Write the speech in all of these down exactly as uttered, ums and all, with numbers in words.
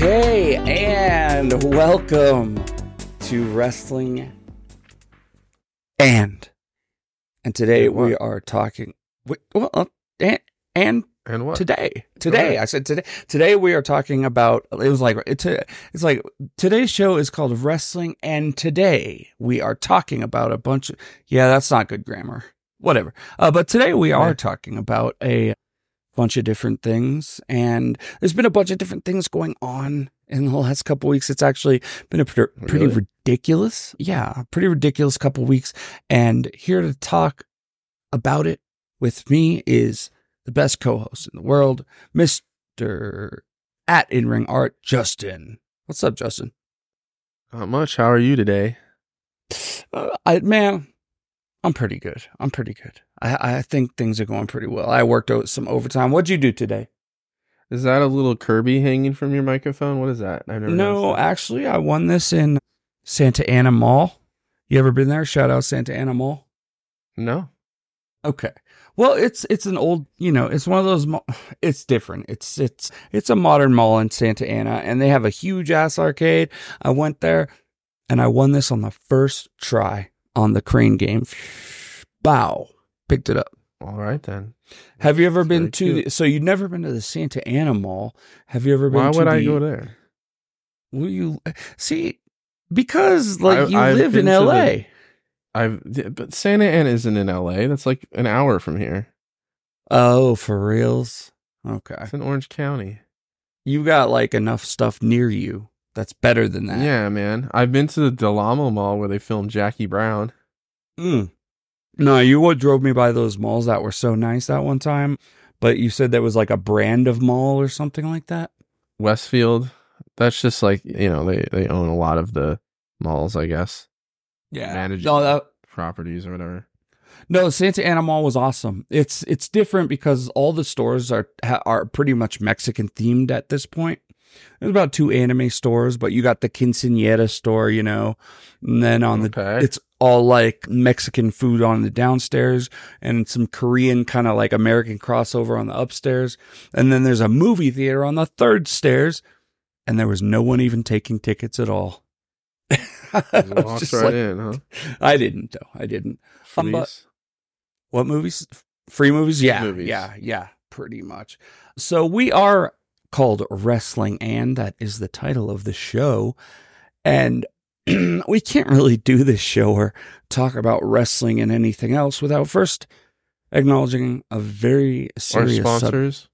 Okay, and welcome to Wrestling and. And today we are talking. Well, and and, and what? Today, today right. I said today. Today we are talking about. It was like it's it's like today's show is called Wrestling, and today we are talking about a bunch of. Yeah, that's not good grammar. Whatever. Uh, but today we are talking about a bunch of different things, and there's been a bunch of different things going on in the last couple weeks. It's actually been a pretty, pretty really? ridiculous, yeah, pretty ridiculous couple weeks. And here to talk about it with me is the best co-host in the world, Mister at In Ring Art, Justin. What's up, Justin? Not much. How are you today? Uh, I man, I'm pretty good. I'm pretty good. I, I think things are going pretty well. I worked out some overtime. What'd you do today? Is that a little Kirby hanging from your microphone? What is that? I've never No, actually, I won this in Santa Ana Mall. You ever been there? Shout out Santa Ana Mall. No. Okay. Well, it's it's an old, you know, it's one of those. Mo- it's different. It's it's it's a modern mall in Santa Ana, and they have a huge ass arcade. I went there, and I won this on the first try on the crane game. Bow. Picked it up. All right, then. Have you ever That's been to... The, so you've never been to the Santa Ana Mall. Have you ever been Why to Why would the, I go there? Will you... See, because, like, I, you I've live in L A. The, I've But Santa Ana isn't in L A. That's, like, an hour from here. Oh, for reals? Okay. It's in Orange County. You got, like, enough stuff near you that's better than that. Yeah, man. I've been to the Del Amo Mall where they filmed Jackie Brown. Mm. No, you what drove me by those malls that were so nice that one time, but you said there was like a brand of mall or something like that? Westfield. That's just like, you know, they, they own a lot of the malls, I guess. Yeah. Managing no, that, properties or whatever. No, Santa Ana Mall was awesome. It's it's different because all the stores are are pretty much Mexican themed at this point. There's about two anime stores, but you got the Quinceañera store, you know, and then on the, okay. It's all like Mexican food on the downstairs and some Korean kind of like American crossover on the upstairs. And then there's a movie theater on the third stairs, and there was no one even taking tickets at all. I walked just right like, in, huh? I didn't though. I didn't. Um, but, what movies? Free movies? Yeah, Free movies. yeah, yeah, pretty much. So we are called Wrestling and, that is the title of the show, and we can't really do this show or talk about wrestling and anything else without first acknowledging a very serious Our sponsors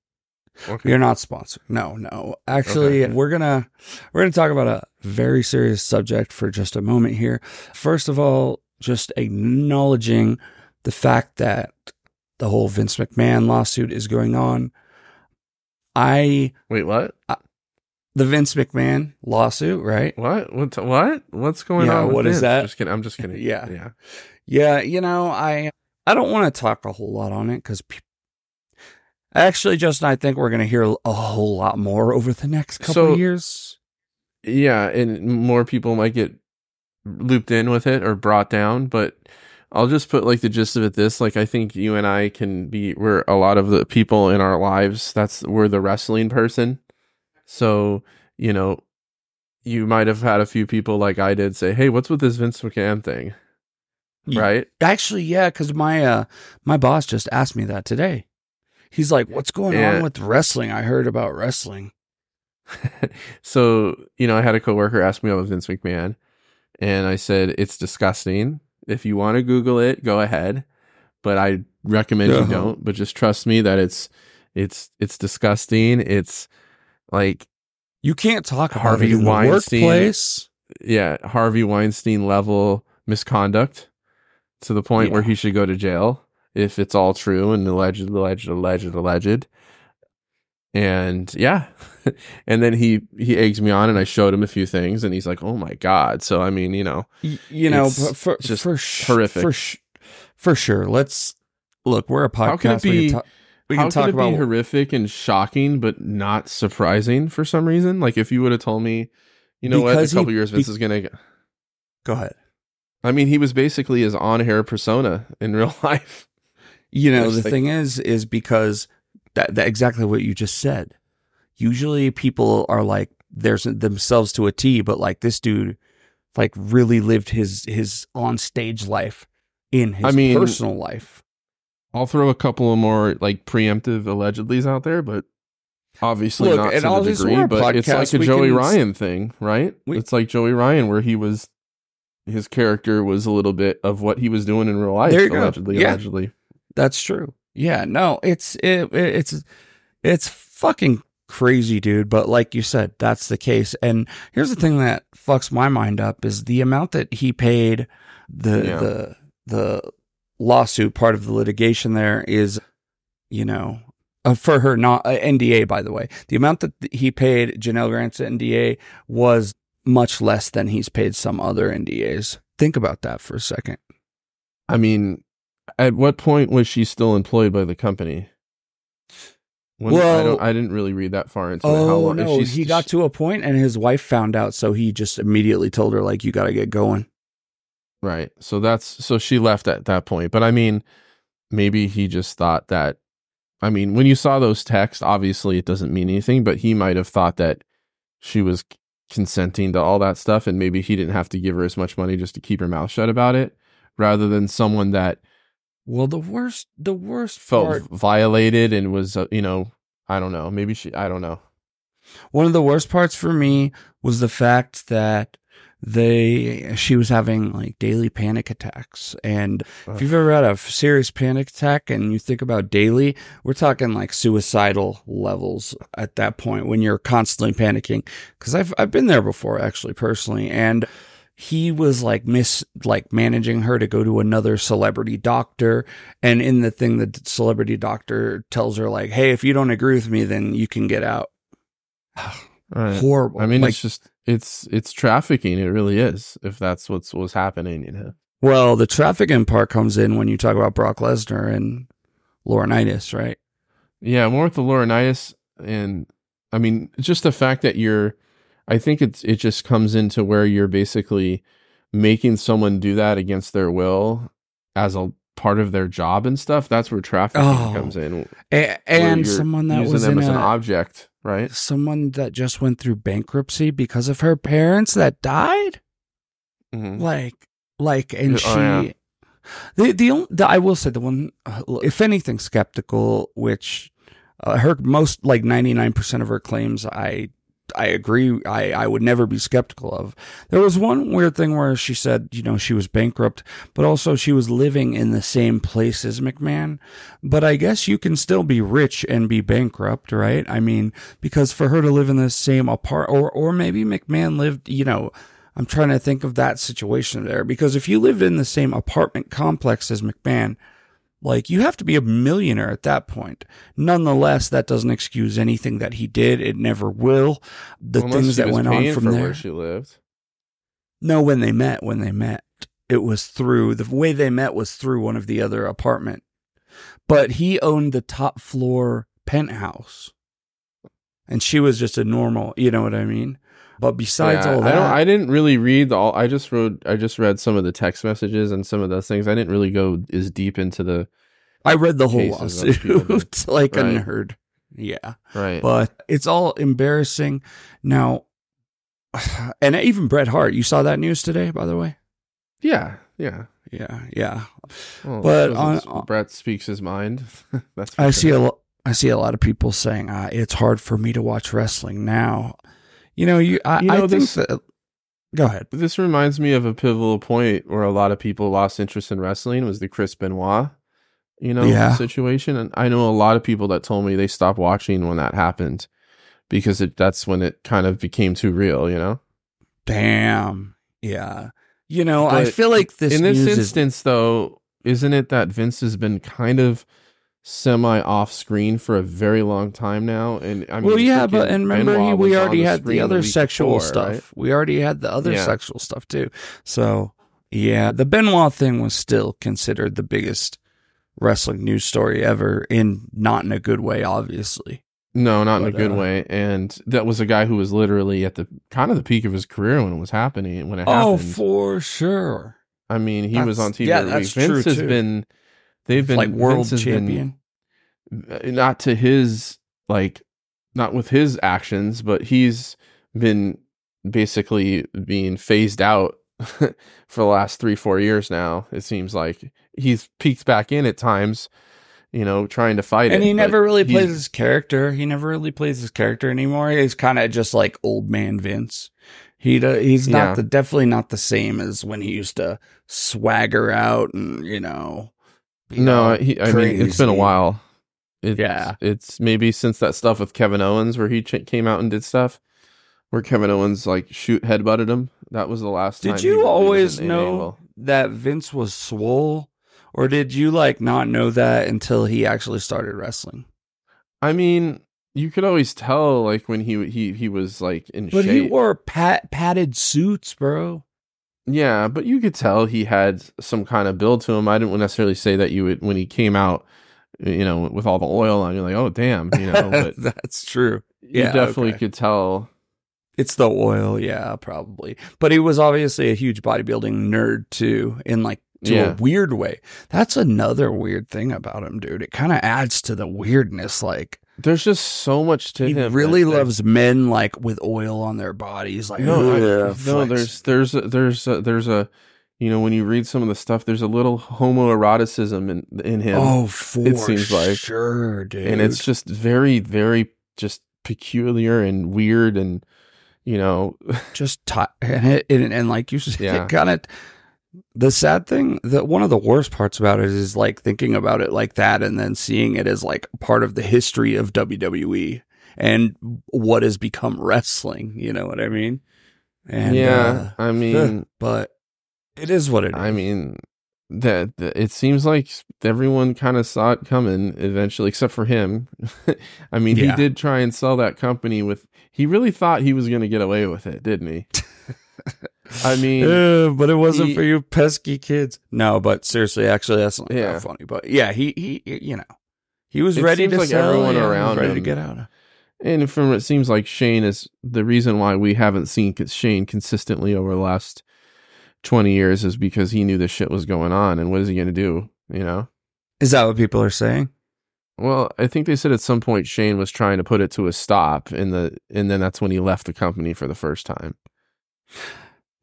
sub- okay. You're not sponsored. No no actually, okay. we're gonna we're gonna talk about a very serious subject for just a moment here. First of all, just acknowledging the fact that the whole Vince McMahon lawsuit is going on. I wait. What I, the Vince McMahon lawsuit? Right? What? What? What? What's going yeah, on? With what Vince? Is that? Just kidding. I'm just kidding. yeah, yeah, yeah. You know, I I don't want to talk a whole lot on it because pe- actually, Justin, I think we're going to hear a whole lot more over the next couple so, of years. Yeah, and more people might get looped in with it or brought down, but. I'll just put like the gist of it this, like, I think you and I can be, we're a lot of the people in our lives, that's, we're the wrestling person. So, you know, you might have had a few people like I did say, hey, what's with this Vince McMahon thing? Right? Actually, yeah, because my, uh, my boss just asked me that today. He's like, what's going yeah. on with wrestling? I heard about wrestling. So, you know, I had a coworker ask me about Vince McMahon, and I said, it's disgusting. If you want to Google it, go ahead, but I recommend uh-huh. you don't. But just trust me that it's it's it's disgusting. It's like you can't talk Harvey about it in Weinstein. The workplace. Yeah, Harvey Weinstein level misconduct to the point yeah. where he should go to jail if it's all true and alleged, alleged, alleged, alleged. And yeah, and then he, he eggs me on, and I showed him a few things, and he's like, "Oh my god!" So I mean, you know, you, you know, for just for sh- horrific, for, sh- for sure. Let's look. We're a podcast. How can it be? We can, ta- we can how talk can it about be horrific and shocking, but not surprising for some reason. Like if you would have told me, you know, what, in a couple he, years Vince be- is gonna go ahead. I mean, he was basically his on-air persona in real life. You know, the like, thing is, is because. That, that exactly what you just said. Usually people are like, their, themselves to a T, but like this dude, like really lived his his on stage life in his I mean, personal life. I'll throw a couple of more like preemptive allegedlys out there, but obviously Look, not to the degree. But it's like a Joey can, Ryan thing, right? We, it's like Joey Ryan, where he was, his character was a little bit of what he was doing in real life. There you allegedly, go. Yeah, allegedly, that's true. Yeah, no, it's it, it's it's fucking crazy, dude. But like you said, that's the case. And here's the thing that fucks my mind up is the amount that he paid the yeah. the the lawsuit part of the litigation. There is, you know, uh, for her not uh, N D A. By the way, the amount that he paid Janelle Grant's N D A was much less than he's paid some other N D As. Think about that for a second. I mean, at what point was she still employed by the company? When, well, I, don't, I didn't really read that far into oh, it. How long, no, she, he got to a point and his wife found out, so he just immediately told her, like, you got to get going. Right. So that's, so she left at that point. But I mean, maybe he just thought that, I mean, when you saw those texts, obviously it doesn't mean anything, but he might have thought that she was consenting to all that stuff and maybe he didn't have to give her as much money just to keep her mouth shut about it, rather than someone that, well, the worst, the worst felt part, violated and was, uh, you know, I don't know. Maybe she, I don't know. One of the worst parts for me was the fact that they, she was having like daily panic attacks. And if you've ever had a serious panic attack and you think about daily, we're talking like suicidal levels at that point when you're constantly panicking. Cause I've, I've been there before actually personally. And he was like mis like managing her to go to another celebrity doctor, and in the thing the celebrity doctor tells her like, hey, if you don't agree with me then you can get out. Right. Horrible. I mean, like, it's just it's it's trafficking, it really is, if that's what's was happening, you know. Well, the trafficking part comes in when you talk about Brock Lesnar and Laurinaitis, right? Yeah, more with the Laurinaitis, and I mean just the fact that you're I think it's it just comes into where you're basically making someone do that against their will as a part of their job and stuff. That's where trafficking oh, comes in. And, and someone that using was them in as a, an object, right? Someone that just went through bankruptcy because of her parents that died. Mm-hmm. Like, like, and oh, she. Yeah. The the only the, I will say the one, if anything, skeptical. Which uh, her most like ninety-nine percent of her claims, I. I agree. I, I would never be skeptical of. There was one weird thing where she said, you know, she was bankrupt, but also she was living in the same place as McMahon. But I guess you can still be rich and be bankrupt, right? I mean, because for her to live in the same apart, or, or maybe McMahon lived, you know, I'm trying to think of that situation there, because if you lived in the same apartment complex as McMahon, like, you have to be a millionaire at that point. Nonetheless, that doesn't excuse anything that he did. It never will. The Unless things that went on from there. Where she lived. No, when they met, when they met, it was through the way they met was through one of the other apartment. But he owned the top floor penthouse, and she was just a normal. You know what I mean? But besides yeah, all that, I, don't, I didn't really read the all. I just wrote. I just read some of the text messages and some of those things. I didn't really go as deep into the. I read the whole lawsuit like right. a nerd. Yeah, right. But it's all embarrassing now. And even Bret Hart, you saw that news today, by the way. Yeah, yeah, yeah, yeah. Well, but on, on, Bret speaks his mind. That's I see. Sure. A lo- I see a lot of people saying uh, it's hard for me to watch wrestling now. You know, you. I, you know, I this, think that, go ahead. This reminds me of a pivotal point where a lot of people lost interest in wrestling, was the Chris Benoit, you know, yeah. situation. And I know a lot of people that told me they stopped watching when that happened because it, that's when it kind of became too real, you know? Damn. Yeah. You know, but I feel like this. In this news instance, is- though, isn't it that Vince has been kind of semi off screen for a very long time now, and I mean, well, yeah, but and remember, he, we already had the other sexual before, stuff. Right? We already had the other yeah. sexual stuff too. So, yeah, the Benoit thing was still considered the biggest wrestling news story ever, in not in a good way, obviously. No, not but, in a good uh, way. And that was a guy who was literally at the kind of the peak of his career when it was happening. When it oh, happened, oh, for sure. I mean, he that's, was on T V. Yeah, that's Vince true has too. Been. They've been like world champion, been, not to his like, not with his actions, but he's been basically being phased out for the last three, four years now. It seems like he's peeked back in at times, you know, trying to fight and it. And he never really plays his character. He never really plays his character anymore. He's kind of just like old man Vince. He do, he's not yeah. the definitely not the same as when he used to swagger out and, you know. You no, know, he, I mean, it's been a while. It's, yeah. It's maybe since that stuff with Kevin Owens where he ch- came out and did stuff where Kevin Owens like shoot headbutted him. That was the last did time. Did you always know that Vince was swole, or did you like not know that until he actually started wrestling? I mean, you could always tell like when he he he was like in but shape. But he wore pat, padded suits, bro. Yeah, but you could tell he had some kind of build to him. I didn't necessarily say that you would when he came out, you know, with all the oil on, you're like, oh, damn, you know. But that's true. Yeah, you definitely okay. could tell. It's the oil, yeah, probably. But he was obviously a huge bodybuilding nerd, too, in like to yeah. a weird way. That's another weird thing about him, dude. It kind of adds to the weirdness, like. There's just so much to he him. He really loves thing. men like with oil on their bodies. Like no, I, no. Flex. There's there's a, there's a, there's a you know when you read some of the stuff, there's a little homoeroticism in in him. Oh, for it seems like sure, dude. And it's just very very just peculiar and weird, and you know, just t- and, it, and and like you said, yeah. kind of. The sad thing that one of the worst parts about it is like thinking about it like that and then seeing it as like part of the history of W W E and what has become wrestling. You know what I mean? And yeah, uh, I mean, but it is what it is. I mean, that it seems like everyone kind of saw it coming eventually, except for him. I mean, yeah. he did try and sell that company with, he really thought he was going to get away with it, didn't he? I mean, uh, but it wasn't he, for you pesky kids. No, but seriously, actually, that's not yeah. that funny. But yeah, he, he, you know, he was it ready to like sell, everyone yeah, around ready him. to get out. And from it seems like Shane is the reason why we haven't seen Shane consistently over the last twenty years is because he knew this shit was going on. And what is he going to do? You know, is that what people are saying? Well, I think they said at some point Shane was trying to put it to a stop, in the and then that's when he left the company for the first time.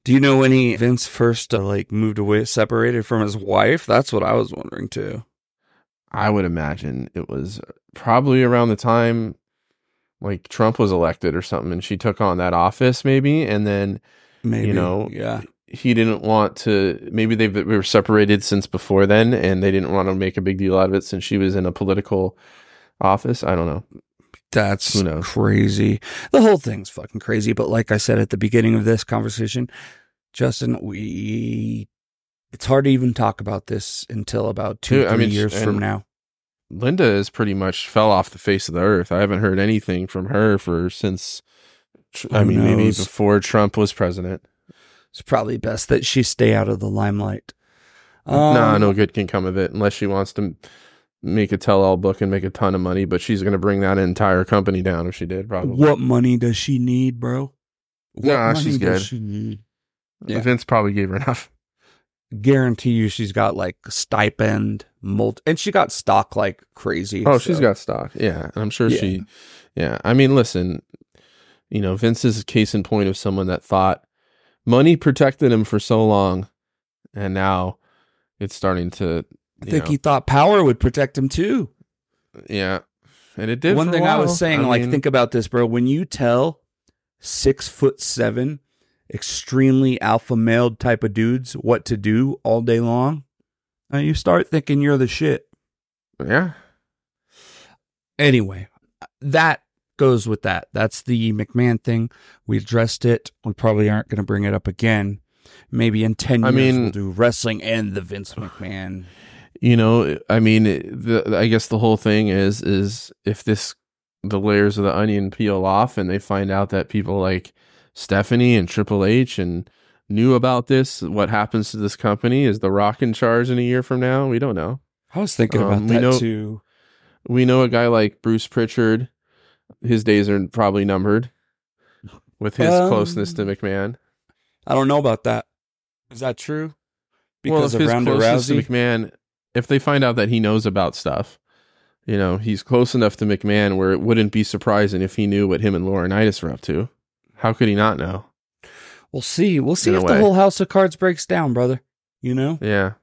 Do you know when he Vince first uh, like moved away, separated from his wife? That's what I was wondering too. I would imagine it was probably around the time like Trump was elected or something, and she took on that office, maybe. And then, maybe, you know, yeah, he didn't want to. Maybe they we were separated since before then, and they didn't want to make a big deal out of it since she was in a political office. I don't know. That's crazy. The whole thing's fucking crazy. But like I said at the beginning of this conversation, Justin, we it's hard to even talk about this until about two, Dude, three I mean, years from now. Linda is pretty much fell off the face of the earth. I haven't heard anything from her for since. I mean, maybe before Trump was president. It's probably best that she stay out of the limelight. Um, no, no good can come of it unless she wants to make a tell-all book and make a ton of money, but she's going to bring that entire company down if she did, probably. What money does she need, bro? What nah, money she's good. Does she need? Yeah. Vince probably gave her enough. Guarantee you she's got, like, stipend, multi- and she got stock like crazy. Oh, so. She's got stock, yeah. I'm sure yeah. she... Yeah, I mean, listen, you know, Vince is a case in point of someone that thought money protected him for so long, and now it's starting to... I think you know. he thought power would protect him too. Yeah. And it did. One thing I was saying, I like, mean, think about this, bro. When you tell six foot seven, extremely alpha male type of dudes what to do all day long, you start thinking you're the shit. Yeah. Anyway, that goes with that. That's the McMahon thing. We addressed it. We probably aren't going to bring it up again. Maybe in ten years I mean, we'll do wrestling and the Vince McMahon. You know, I mean, the, I guess the whole thing is, is if this, the layers of the onion peel off and they find out that people like Stephanie and Triple H and knew about this, what happens to this company? Is The Rock in charge in a year from now? We don't know. I was thinking about um, that we know, too. We know a guy like Bruce Pritchard, his days are probably numbered with his um, closeness to McMahon. I don't know about that. Is that true? Because well, of Ronda Rousey? McMahon... If they find out that he knows about stuff, you know, he's close enough to McMahon where it wouldn't be surprising if he knew what him and Laurinaitis were up to. How could he not know? We'll see. We'll see if the whole house of cards breaks down, brother. You know? Yeah.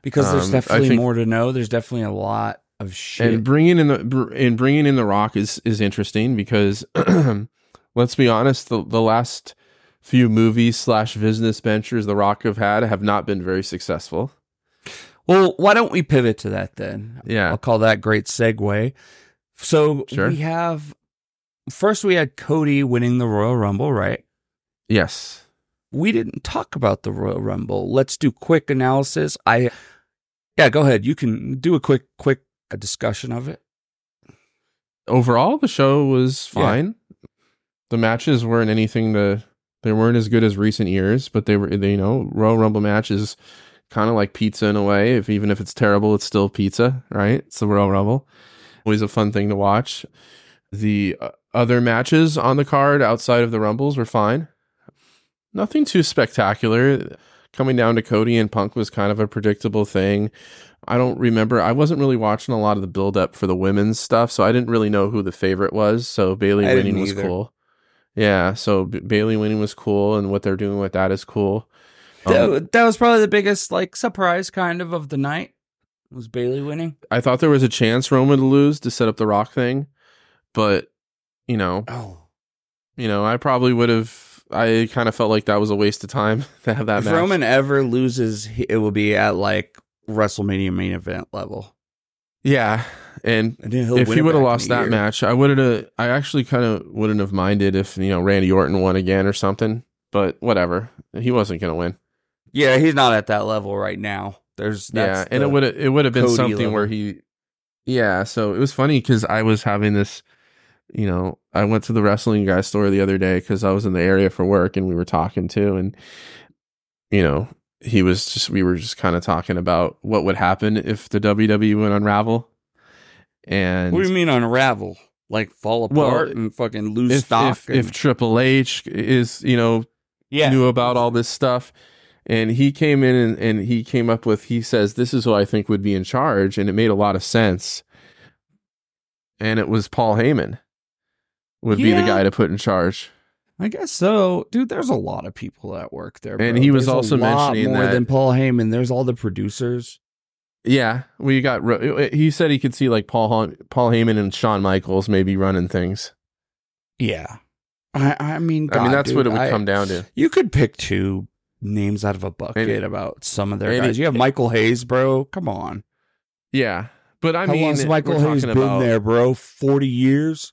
Because there's um, definitely think, more to know. There's definitely a lot of shit. And bringing in the and bringing in the Rock is is interesting because let's be honest, the the last few movies slash business ventures the Rock have had have not been very successful. Well, why don't we pivot to that then? Yeah, I'll call that great segue. So sure. we have first we had Cody winning the Royal Rumble, right? Yes. We didn't talk about the Royal Rumble. Let's do quick analysis. I. Yeah, go ahead. You can do a quick, quick discussion of it. Overall, the show was fine. Yeah. The matches weren't anything to, they weren't as good as recent years, but they were, they, you know, Royal Rumble match is kind of like pizza in a way. If even if it's terrible, it's still pizza, right? It's the Royal Rumble. Always a fun thing to watch. The other matches on the card outside of the Rumbles were fine. Nothing too spectacular. Coming down to Cody and Punk was kind of a predictable thing. I don't remember. I wasn't really watching a lot of the build-up for the women's stuff, so I didn't really know who the favorite was. So Bayley I winning was cool. Yeah, so B- Bayley winning was cool, and what they're doing with that is cool. Um, that, that was probably the biggest like surprise kind of of the night, was Bayley winning. I thought there was a chance Roman to lose to set up the Rock thing, but, you know, oh. you know, I probably would have... I kind of felt like that was a waste of time to have that if match. If Roman ever loses, it will be at like WrestleMania main event level. Yeah, and, and if he would have lost that year. match, I wouldn't have. I actually kind of wouldn't have minded if you know Randy Orton won again or something. But whatever, he wasn't going to win. Yeah, he's not at that level right now. There's that's yeah, and the it would it would have been Cody something level. Where he. Yeah, so it was funny because I was having this. You know, I went to the wrestling guy store the other day because I was in the area for work and we were talking too. And, you know, he was just, we were just kind of talking about what would happen if the W W E would unravel. And what do you mean unravel? Like fall apart well, and fucking lose if, stock? If, and... if Triple H is, you know, yeah. knew about all this stuff. And he came in and, and he came up with, he says, this is who I think would be in charge. And it made a lot of sense. And it was Paul Heyman. Would yeah. be the guy to put in charge. I guess so. Dude, there's a lot of people that work there. Bro. And he was there's also a lot mentioning more that. Than Paul Heyman. There's all the producers. Yeah. We got, he said he could see like Paul, Paul Heyman and Shawn Michaels maybe running things. Yeah. I, I mean, God, I mean, that's dude, what it would I, come down to. You could pick two names out of a bucket and, about some of their guys. It, you have Michael Hayes, bro. Come on. Yeah. But I How mean, how long has Michael Hayes been about, there, bro? forty years?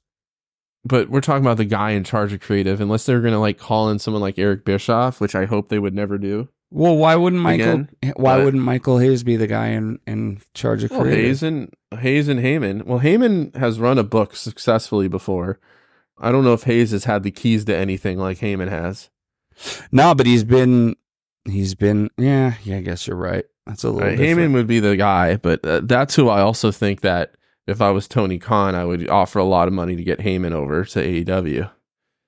But we're talking about the guy in charge of creative, unless they're going to like call in someone like Eric Bischoff, which I hope they would never do. Well, why wouldn't Michael? Again, why but, wouldn't Michael Hayes be the guy in, in charge of well, creative? Hayes and Hayes and Heyman. Well, Heyman has run a book successfully before. I don't know if Hayes has had the keys to anything like Heyman has. No, but he's been, he's been. Yeah, yeah. I guess you're right. That's a little. Right, Heyman would be the guy, but uh, that's who I also think that. If I was Tony Khan, I would offer a lot of money to get Heyman over to A E W.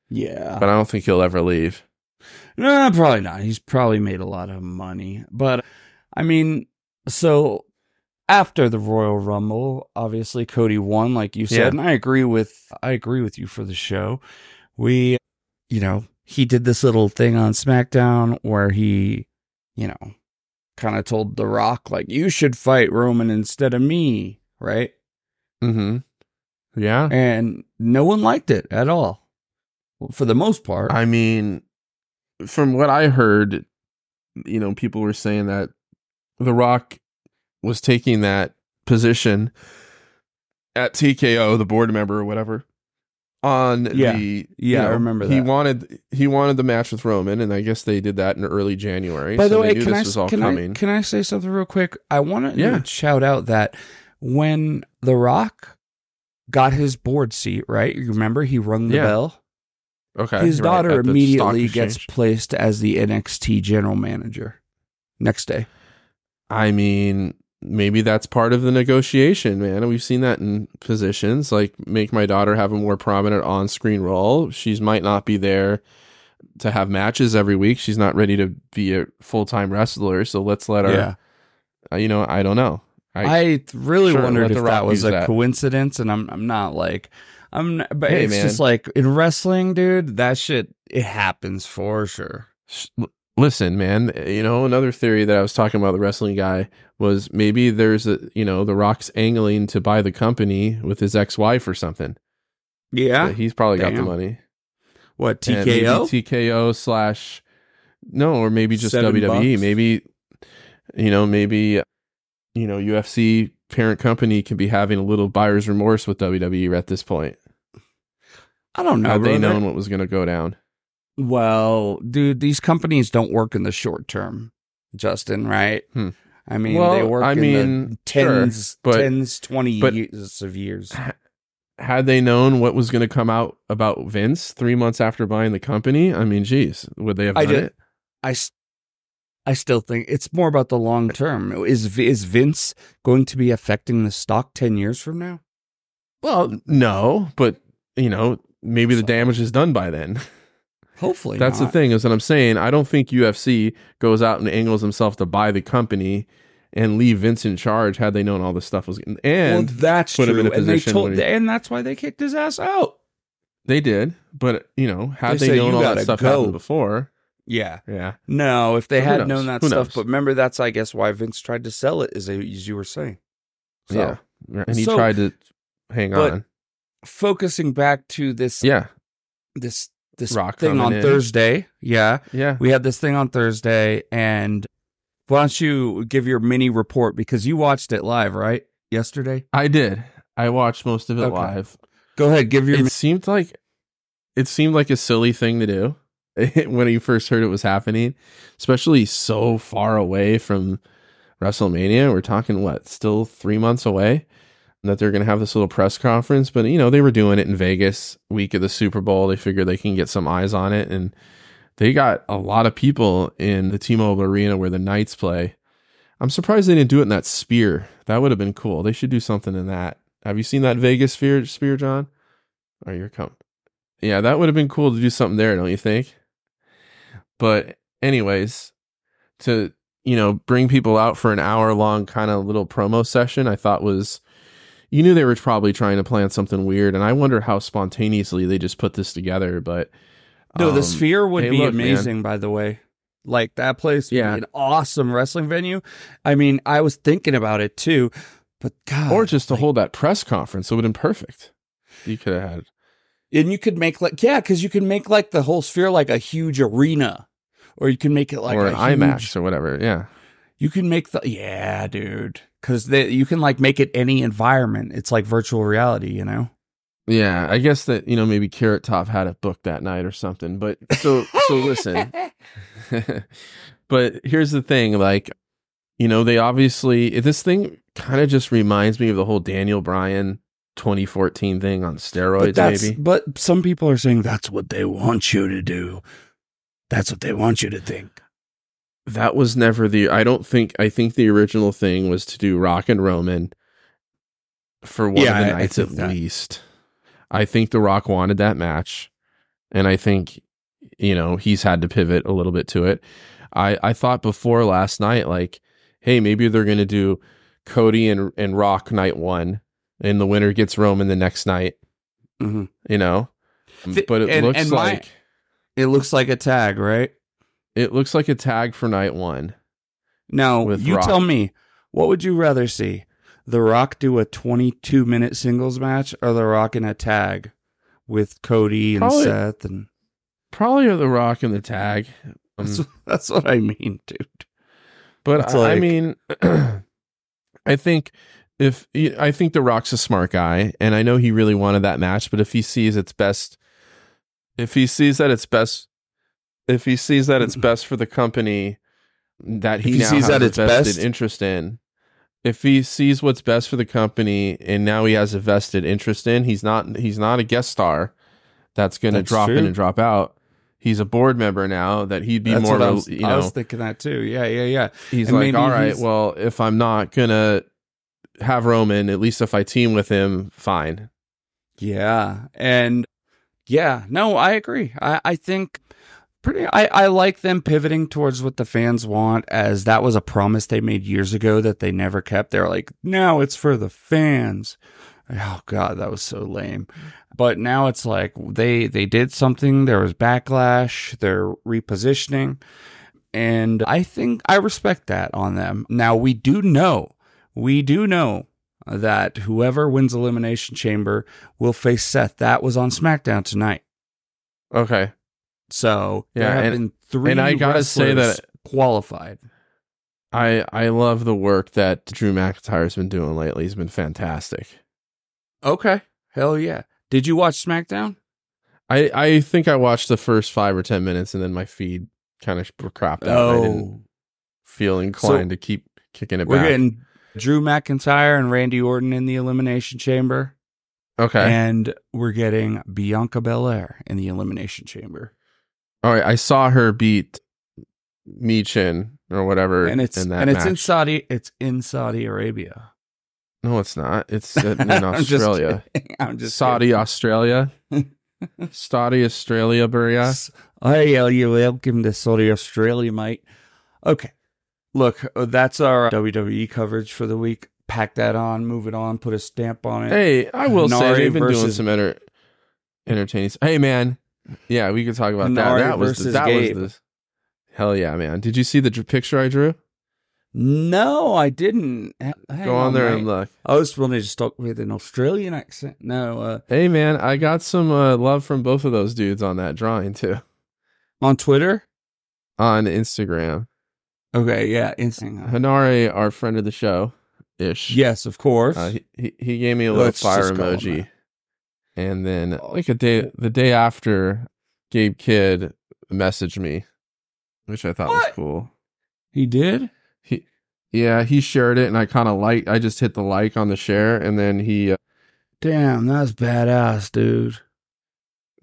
Yeah. But I don't think he'll ever leave. No, probably not. He's probably made a lot of money. But, I mean, so after the Royal Rumble, obviously Cody won, like you said. Yeah. And I agree with I agree with you for the show. We, you know, he did this little thing on SmackDown where he, you know, kind of told The Rock, like, you should fight Roman instead of me, right? Mm-hmm. Yeah. And no one liked it at all. For the most part. I mean, from what I heard, you know, people were saying that The Rock was taking that position at T K O, the board member or whatever. On yeah. the Yeah, you know, I remember that. He wanted he wanted the match with Roman, and I guess they did that in early January. By the so way, they knew can, this I, was all can coming. I can I say something real quick? I want to yeah. shout out that when The Rock got his board seat, right? You remember he rung the yeah. bell? Okay. His daughter right, immediately gets placed as the N X T general manager next day. I mean, maybe that's part of the negotiation, man. We've seen that in positions. Like, make my daughter have a more prominent on-screen role. She might not be there to have matches every week. She's not ready to be a full-time wrestler, so let's let her, yeah. you know, I don't know. I, I really sure wondered if that was a that. coincidence, and I'm I'm not like I'm, but hey, it's man. just like in wrestling, dude, that shit, it happens for sure. Listen, man, you know, another theory that I was talking about, the wrestling guy, was maybe there's a, you know, The Rock's angling to buy the company with his ex-wife or something. Yeah. So he's probably Damn. got the money. What, T K O? T K O slash, no, or maybe just Seven W W E. Bucks. Maybe, you know, maybe, you know, U F C parent company can be having a little buyer's remorse with W W E at this point. I don't know. Had they known what was going to go down? Well, dude, these companies don't work in the short term, Justin, right? Hmm. I mean, well, they work I in mean, the tens, sure, but, tens, twenty but years of years. Had they known what was going to come out about Vince three months after buying the company, I mean, geez, would they have done I did, it? I, I still think it's more about the long term. Is is Vince going to be affecting the stock ten years from now? Well, no, but, you know, maybe so. the damage is done by then. Hopefully that's not. The thing is that I'm saying I don't think U F C goes out and angles himself to buy the company and leave Vince in charge had they known all this stuff was and well, that's put true. him in a and position they told, he, and that's why they kicked his ass out. They did, but you know, had they, they known all that stuff go. happened before, yeah, yeah, no, if they so had known that who stuff, knows? But remember, that's I guess why Vince tried to sell it, as, as you were saying, so, yeah, and he so, tried to hang but on. Focusing back to this, yeah, this. This Rock thing on in. Thursday, yeah, yeah. We had this thing on Thursday, and why don't you give your mini report because you watched it live, right? Yesterday, I did. I watched most of it okay. live. Go ahead, give your. It mi- seemed like it seemed like a silly thing to do when you first heard it was happening, especially so far away from WrestleMania. We're talking what, still three months away. That they're going to have this little press conference, but you know, they were doing it in Vegas week of the Super Bowl. They figured they can get some eyes on it. And they got a lot of people in the T-Mobile Arena where the Knights play. I'm surprised they didn't do it in that sphere. That would have been cool. They should do something in that. Have you seen that Vegas sphere, sphere John? Or your comp- Yeah, that would have been cool to do something there, don't you think? But anyways, to, you know, bring people out for an hour long kind of little promo session, I thought was, you knew they were probably trying to plan something weird, and I wonder how spontaneously they just put this together. But um, no, the Sphere would be look, amazing, man. By the way. Like that place, would yeah, be an awesome wrestling venue. I mean, I was thinking about it too, but God, or just to like, hold that press conference, it would have been perfect. You could have had, and you could make like yeah, because you could make like the whole Sphere like a huge arena, or you can make it like or an huge, IMAX or whatever. Yeah, you can make the yeah, dude. Because you can, like, make it any environment. It's like virtual reality, you know? Yeah, I guess that, you know, maybe Carrot Top had it booked that night or something. But so, so listen. But here's the thing. Like, you know, they obviously, this thing kind of just reminds me of the whole Daniel Bryan twenty fourteen thing on steroids, but maybe. But some people are saying that's what they want you to do. That's what they want you to think. That was never the, I don't think, I think the original thing was to do Rock and Roman for one yeah, of the I, nights I at that. least. I think The Rock wanted that match. And I think, you know, he's had to pivot a little bit to it. I, I thought before last night, like, hey, maybe they're going to do Cody and, and Rock night one and the winner gets Roman the next night, mm-hmm. you know, the, but it and, looks and like, my, it looks like a tag, right? It looks like a tag for night one. Now, you Rock. Tell me, what would you rather see? The Rock do a twenty-two minute singles match or The Rock in a tag with Cody probably, and Seth? And probably The Rock in the tag. That's, um, that's what I mean, dude. But I, like, I mean, I think if I think The Rock's a smart guy, and I know he really wanted that match, but if he sees it's best, if he sees that it's best. If he sees that it's best for the company that he, he now sees has that a it's vested best? interest in, if he sees what's best for the company and now he has a vested interest in, he's not he's not a guest star that's going to drop true. in and drop out. He's a board member now that he'd be that's more. What I, was, you know, I was thinking that too. Yeah, yeah, yeah. He's and like, all right, well, if I'm not gonna have Roman, at least if I team with him, fine. Yeah, and yeah, no, I agree. I, I think. Pretty, I, I like them pivoting towards what the fans want, as that was a promise they made years ago that they never kept. They're like, no, it's for the fans. Oh God, that was so lame. But now it's like they they did something. There was backlash. They're repositioning. And I think I respect that on them. Now, we do know, we do know that whoever wins Elimination Chamber will face Seth. That was on SmackDown tonight. Okay. So yeah, there have and, been three and I gotta say that qualified. I I love the work that Drew McIntyre's been doing lately. He's been fantastic. Okay. Hell yeah. Did you watch SmackDown? I, I think I watched the first five or ten minutes and then my feed kind of cropped out. Oh. I didn't feel inclined so to keep kicking it we're back. We're getting Drew McIntyre and Randy Orton in the Elimination Chamber. Okay. And we're getting Bianca Belair in the Elimination Chamber. All right. I saw her beat Michin or whatever. And it's in that and it's match. in Saudi it's in Saudi Arabia. No, it's not. It's in Australia. I'm just I'm just Saudi kidding. Australia. Saudi Australia, Berea. Oh, you're welcome to Saudi Australia, mate. Okay. Look, that's our W W E coverage for the week. Pack that on, move it on, put a stamp on it. Hey, I will Hinari say they've been doing some enter- entertaining. Hey, man. Yeah, we could talk about Hinari that. That was the, that Gabe. was the hell yeah, man. Did you see the d- picture I drew? No, I didn't. Hang Go on, on there mate. and look. I was wanting to talk with an Australian accent. No. Uh, hey, man, I got some uh, love from both of those dudes on that drawing too. On Twitter, on Instagram. Okay, yeah, Instagram. Hinari, our friend of the show, ish. Yes, of course. Uh, he, he he gave me a little Let's fire emoji, and then like a day the day after, Gabe Kidd messaged me, which I thought what? was cool. He did. He, yeah, he shared it, and I kind of like. I just hit the like on the share, and then he. Uh, Damn, that's badass, dude.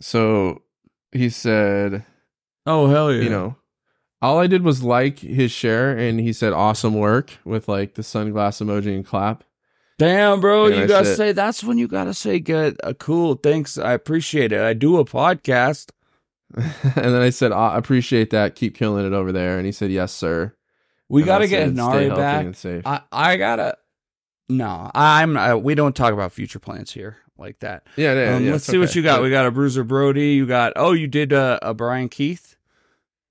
So he said, "Oh hell yeah!" You know, all I did was like his share, and he said, "Awesome work," with like the sunglass emoji and clap. Damn, bro, and you I gotta said, say that's when you gotta say, "Good, uh, cool, thanks, I appreciate it. I do a podcast." And then I said, "I appreciate that. Keep killing it over there." And he said, "Yes, sir." We and gotta said, get Hinari back. I, I gotta. No, I'm. I, we don't talk about future plans here like that. Yeah, yeah. Um, yeah let's see okay. what you got. Yeah. We got a Bruiser Brody. You got. Oh, you did uh, a Brian Keith.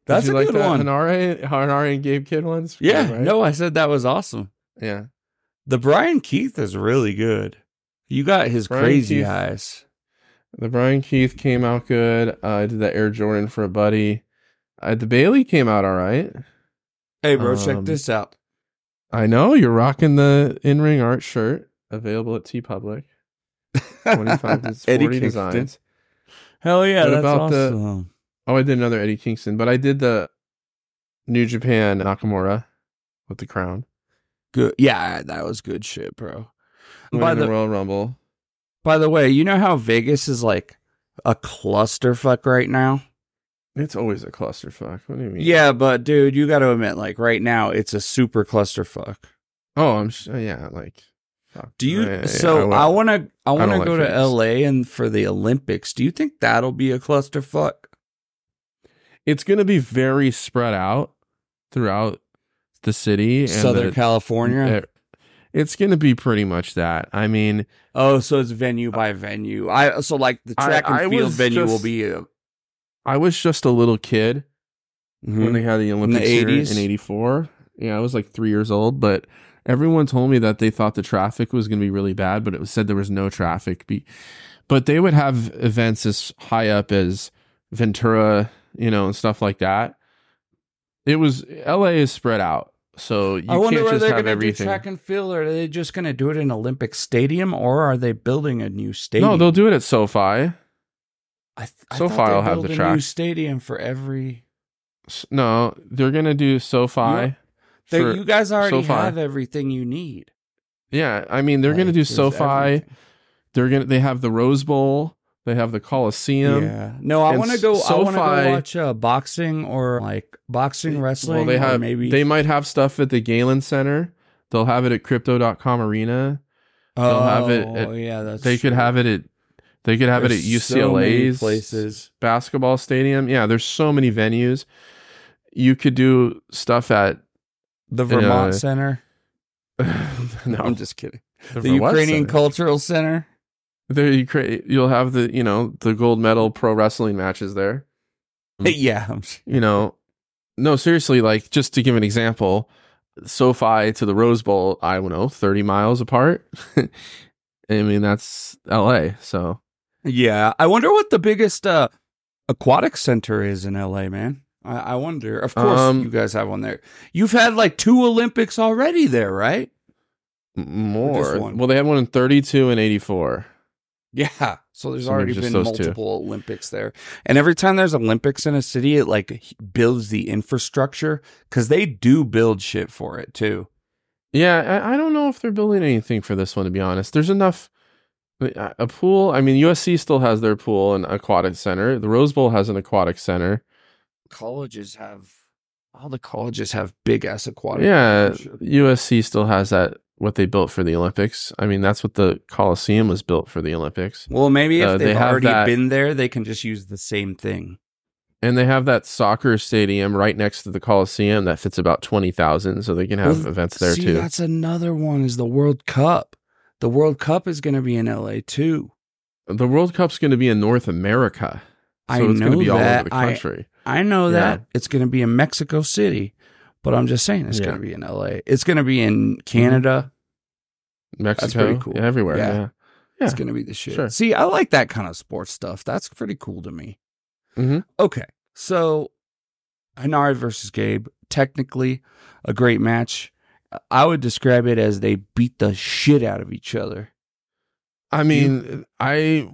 That's a like good that? one. Hinari, Hinari and Gabe Kidd ones. Yeah. Good, right? No, I said that was awesome. Yeah. The Brian Keith is really good. You got his Brian crazy Keith, eyes. The Brian Keith came out good. Uh, I did the Air Jordan for a buddy. Uh, the Bayley came out all right. Hey, bro, um, check this out. I know you're rocking the in-ring art shirt available at TeePublic. twenty-five to forty designs. Hell yeah, what that's about awesome. The, oh, I did another Eddie Kingston, but I did the New Japan Nakamura with the crown. Good. Yeah, that was good shit, bro. Winning by the, the Royal Rumble. By the way, you know how Vegas is like a clusterfuck right now? It's always a clusterfuck. What do you mean? Yeah, but dude, you got to admit, like right now, it's a super clusterfuck. Oh, I'm sure. Yeah, like. Fuck. Do you? Yeah, so yeah, I want to. I want to go like to L A and for the Olympics. Do you think that'll be a clusterfuck? It's going to be very spread out throughout the city, and Southern the, California. It, it's going to be pretty much that. I mean, oh, so it's venue by venue. I so like the track I, and field venue just, will be. A, I was just a little kid mm-hmm. when they had the Olympics in eighty-four. Yeah, I was like three years old, but everyone told me that they thought the traffic was going to be really bad, but it was said there was no traffic. Be- but they would have events as high up as Ventura, you know, and stuff like that. It was L A is spread out, so you I wonder can't just have everything. Do track and field, or are they just going to do it in Olympic Stadium, or are they building a new stadium? No, they'll do it at SoFi. I th- I SoFi will have the a track. New stadium for every. No, they're gonna do SoFi. Yeah. For you guys already SoFi. have everything you need. Yeah, I mean they're like, gonna do SoFi. Everything. They're gonna. They have the Rose Bowl. They have the Coliseum. Yeah. No, I want to go. SoFi, I want to go watch uh, boxing or like boxing wrestling. Well, they have. Maybe they might have stuff at the Galen Center. They'll have it at Crypto dot com Arena. They'll oh, have it. At, yeah, that's. They true. could have it at. They could have there's it at U C L A's so places. basketball stadium. Yeah, there's so many venues. You could do stuff at the Vermont uh, Center. No, I'm just kidding. The, the Ukrainian Cultural Center. There you create. You'll have the you know the gold medal pro wrestling matches there. Yeah, I'm sure. You know, no, seriously. Like just to give an example, SoFi to the Rose Bowl. I don't know, thirty miles apart. I mean, that's L A. So yeah, I wonder what the biggest uh, aquatic center is in L A, man. I wonder. Of course, um, you guys have one there. You've had like two Olympics already there, right? More. Well, they had one in thirty-two and eighty-four. Yeah. So there's so already been multiple two. Olympics there. And every time there's Olympics in a city, it like builds the infrastructure because they do build shit for it too. Yeah. I, I don't know if they're building anything for this one, to be honest. There's enough. A pool. I mean, U S C still has their pool and aquatic center. The Rose Bowl has an aquatic center. Colleges have all the colleges have big ass aquatic. Yeah, U S C still has that what they built for the Olympics. I mean, that's what the Coliseum was built for the Olympics. Well, maybe if uh, they've they already that, been there, they can just use the same thing. And they have that soccer stadium right next to the Coliseum that fits about twenty thousand, so they can have well, events there see, too. That's another one is the World Cup. The World Cup is going to be in L A too. The World Cup's going to be in North America. So I it's know going to be that. all over the country. I, I know that yeah. It's going to be in Mexico City, but I'm just saying it's yeah. going to be in L A. It's going to be in Canada, Mexico, that's pretty cool. yeah, everywhere. Yeah. Yeah. yeah, it's going to be the shit. Sure. See, I like that kind of sports stuff. That's pretty cool to me. Mm-hmm. Okay, so Hinari versus Gabe, technically a great match. I would describe it as they beat the shit out of each other. I mean, you, I.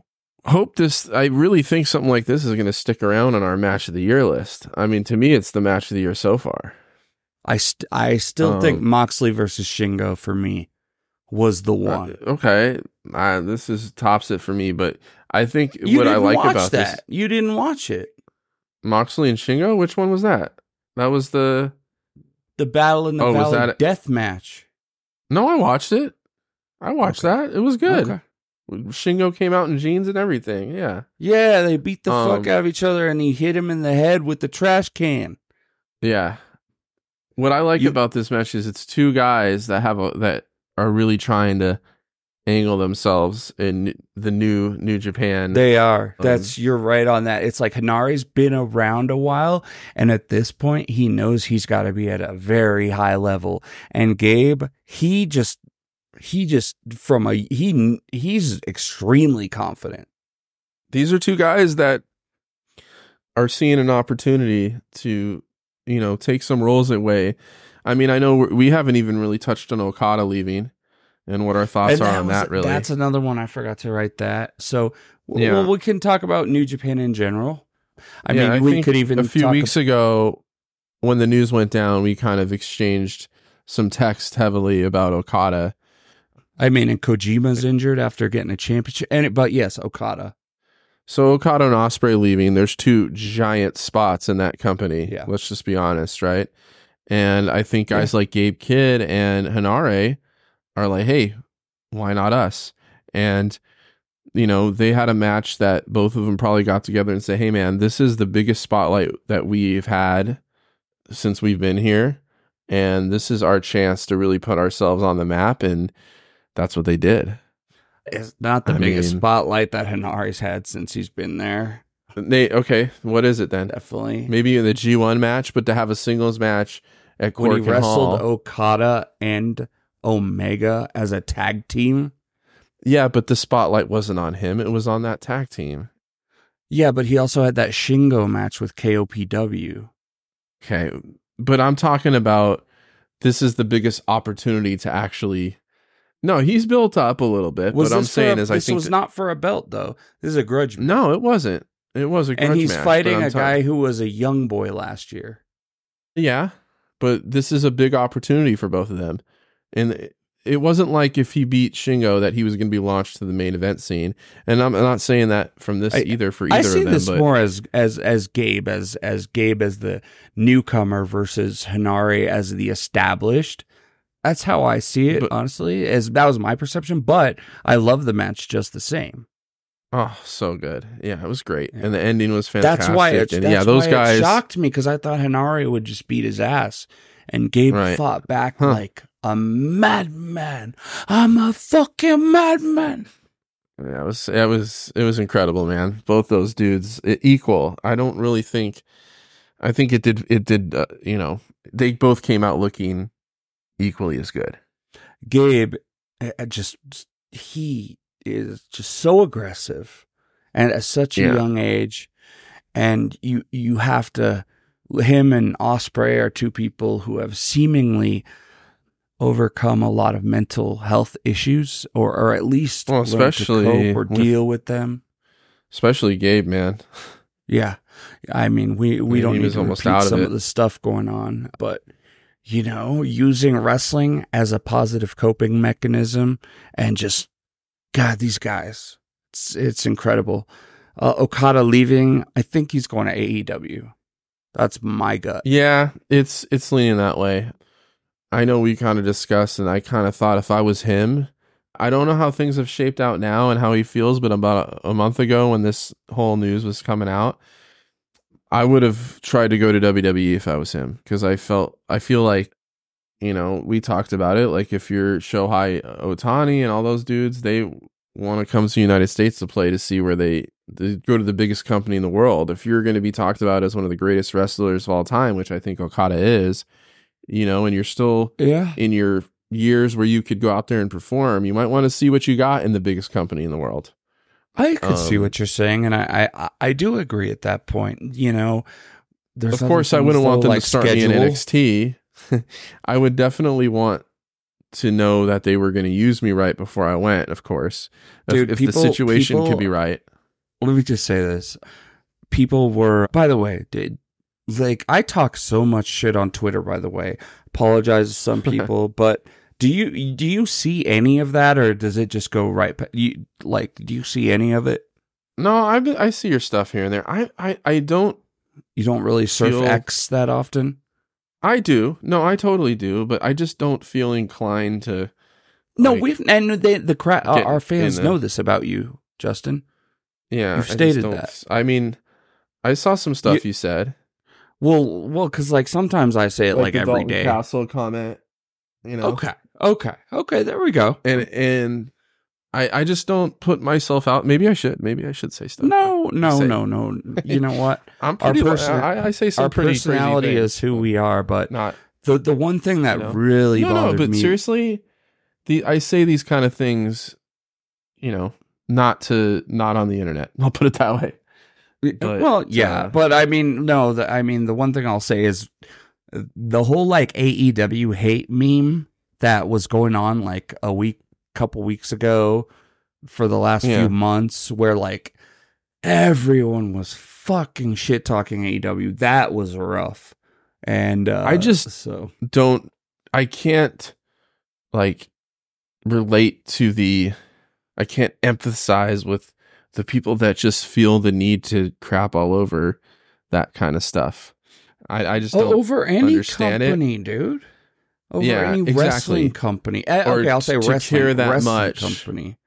hope this I really think something like this is going to stick around on our match of the year list. I mean, to me, it's the match of the year so far. I st- I still um, think Moxley versus Shingo for me was the one. Uh, okay, uh, this is tops it for me, but I think you what I like about that. this you didn't watch it. Moxley and Shingo, which one was that? That was the the battle in the oh, Valley death match. No, I watched it. I watched okay. that. It was good. Okay. Shingo came out in jeans and everything. Yeah. Yeah, they beat the um, fuck out of each other and he hit him in the head with the trash can. Yeah. What I like you, about this match is it's two guys that have a, that are really trying to angle themselves in the new New Japan. They are. Um, That's you're right on that. It's like Hinari's been around a while and at this point he knows he's got to be at a very high level. And Gabe, he just He just from a he he's extremely confident. These are two guys that are seeing an opportunity to, you know, take some roles away. I mean, I know we haven't even really touched on Okada leaving and what our thoughts and are that on was, that. Really, that's another one I forgot to write that. So w- yeah. well, we can talk about New Japan in general. I yeah, mean, I we could even a few talk weeks ab- ago when the news went down, we kind of exchanged some text heavily about Okada. I mean, and Kojima's injured after getting a championship. And it, but yes, Okada. So Okada and Ospreay leaving. There's two giant spots in that company. Yeah. Let's just be honest, right? And I think guys yeah. like Gabe Kidd and Hinare are like, hey, why not us? And, you know, they had a match that both of them probably got together and said, hey, man, this is the biggest spotlight that we've had since we've been here. And this is our chance to really put ourselves on the map and... That's what they did. It's not the I biggest mean, spotlight that Hinari's had since he's been there. They okay, what is it then? Definitely. Maybe in the G one match, but to have a singles match at Cork When he wrestled Hall. Okada and Omega as a tag team. Yeah, but the spotlight wasn't on him. It was on that tag team. Yeah, but he also had that Shingo match with K O P W. Okay, but I'm talking about this is the biggest opportunity to actually... No, he's built up a little bit. What I'm saying a, is, I this think this was that, not for a belt, though. This is a grudge. match. No, it wasn't. It was a grudge match. And he's match, fighting a guy who was a young boy last year. Yeah, but this is a big opportunity for both of them. And it wasn't like if he beat Shingo that he was going to be launched to the main event scene. And I'm not saying that from this I, either for either I see of them. This but more as as as Gabe as as Gabe as the newcomer versus Hinari as the established. That's how I see it, but, honestly. As that was my perception, but I love the match just the same. Oh, so good! Yeah, it was great, yeah. and the ending was fantastic. That's why it, and, that's yeah, those why guys... it shocked me because I thought Hinari would just beat his ass, and Gabe right. fought back huh. like a madman. I'm a fucking madman. Yeah, it was, it was, it was incredible, man. Both those dudes equal. I don't really think, I think it did, it did, uh, you know, they both came out looking equally as good. Gabe, I just, he is just so aggressive and at such a yeah. young age. And you, you have to, him and Ospreay are two people who have seemingly overcome a lot of mental health issues, or, or at least well, especially learn to cope or deal with, with them. Especially Gabe, man. Yeah. I mean, we, we I mean, don't need to almost repeat out of some it. of the stuff going on, but, you know, using wrestling as a positive coping mechanism and just, God, these guys, it's, it's incredible. Uh, Okada leaving, I think he's going to A E W. That's my gut. Yeah, it's it's leaning that way. I know we kind of discussed, and I kind of thought if I was him, I don't know how things have shaped out now and how he feels, but about a, a month ago when this whole news was coming out, I would have tried to go to W W E if I was him, because I felt I feel like, you know, we talked about it, like if you're Shohei Ohtani and all those dudes, they want to come to the United States to play, to see where they, they go to the biggest company in the world. If you're going to be talked about as one of the greatest wrestlers of all time, which I think Okada is, you know, and you're still yeah. in your years where you could go out there and perform, you might want to see what you got in the biggest company in the world. I could um, see what you're saying, and I, I I do agree at that point. You know, there's of course I wouldn't want them like to start schedule. me in N X T. I would definitely want to know that they were going to use me right before I went, of course. Dude, if, people, if the situation people, could be right. Let me just say this. People were, by the way, dude, like I talk so much shit on Twitter, by the way. Apologize to some people, but do you do you see any of that, or does it just go right past you? Like, do you see any of it? No, I I see your stuff here and there. I I, I don't You don't really surf feel... X that often? I do. No, I totally do, but I just don't feel inclined to. Like, no, we've and they, the cra- our fans know this about you, Justin. Yeah, you've stated that. I mean, I saw some stuff you, you said. Well, well, because like sometimes I say it like, like every Dalton day. Castle comment, you know. Okay, okay, okay. There we go. And and I I just don't put myself out. Maybe I should. Maybe I should say stuff. No, no, say. no, no. You know what? I'm pretty. Our person- I, I say some our pretty personality crazy is who we are, but not the the one thing that you know? really no, bothered me. No, but me. seriously, the I say these kind of things, you know, not to not on the internet. I'll put it that way. But, well, yeah, uh, but I mean, no. The, I mean, the one thing I'll say is the whole like A E W hate meme that was going on like a week. couple weeks ago for the last yeah. few months, where like everyone was fucking shit talking A E W. That was rough. And uh, I just so don't I can't like relate to the I can't emphasize with the people that just feel the need to crap all over that kind of stuff. I, I just oh, don't over any understand company, it. dude. Over yeah, any exactly. wrestling company. Uh, okay, I'll say wrestling, to care that wrestling much company.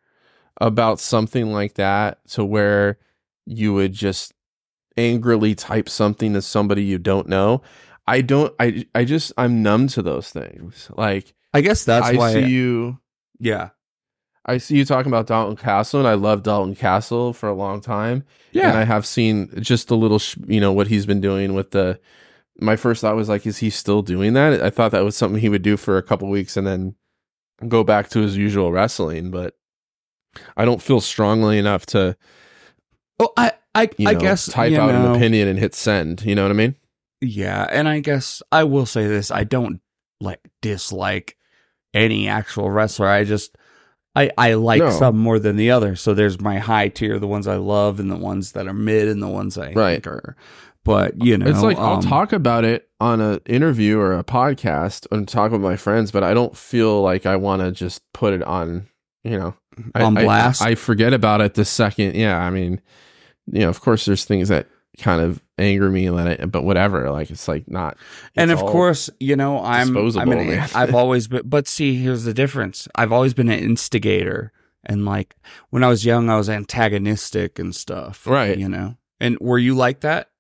About something like that, to where you would just angrily type something to somebody you don't know. I don't I I just I'm numb to those things. Like I guess that's I why see I, you Yeah. I see you talking about Dalton Castle, and I love Dalton Castle for a long time. Yeah. And I have seen just a little sh- you know, what he's been doing with the My first thought was like, is he still doing that? I thought that was something he would do for a couple weeks and then go back to his usual wrestling, but I don't feel strongly enough to Oh, I I, I know, guess type out know, an opinion and hit send, you know what I mean? Yeah, and I guess I will say this, I don't like dislike any actual wrestler. I just I I like no. some more than the other. So there's my high tier, the ones I love and the ones that are mid and the ones I right. think are But, you know, it's like um, I'll talk about it on an interview or a podcast and talk with my friends, but I don't feel like I want to just put it on, you know, on I, blast. I, I forget about it the second. Yeah. I mean, you know, of course, there's things that kind of anger me, and I, but whatever. Like, it's like not. It's and of course, you know, I'm, I'm an, I've always been. But see, here's the difference. I've always been an instigator. And like when I was young, I was antagonistic and stuff. Right. You know, and were you like that?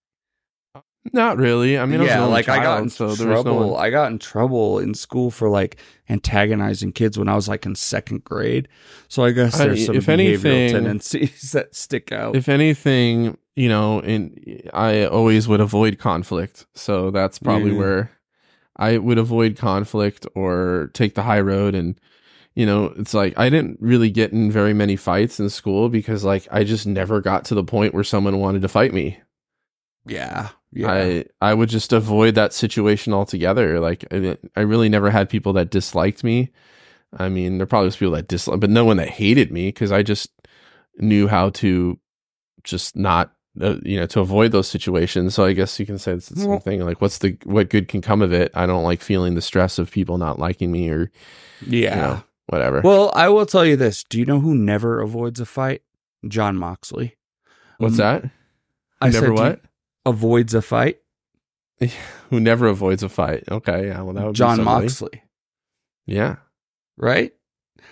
Not really. I mean, yeah, I was like child, I got in so trouble. No one... I got in trouble in school for like antagonizing kids when I was like in second grade. So I guess there's I, some if behavioral anything, tendencies that stick out. If anything, you know, in I always would avoid conflict. So that's probably yeah. where I would avoid conflict or take the high road. And you know, it's like I didn't really get in very many fights in school because like I just never got to the point where someone wanted to fight me. Yeah. Yeah. I, I would just avoid that situation altogether. Like, I, I really never had people that disliked me. I mean, there probably was people that disliked, but no one that hated me because I just knew how to just not, uh, you know, to avoid those situations. So I guess you can say it's the same thing. Like, what's the, what good can come of it? I don't like feeling the stress of people not liking me or, yeah, you know, whatever. Well, I will tell you this. Do you know who never avoids a fight? John Moxley. What's that? I never said what? Avoids a fight. Who never avoids a fight. Okay. Yeah. Well, that would John be somebody. Moxley. Yeah. Right?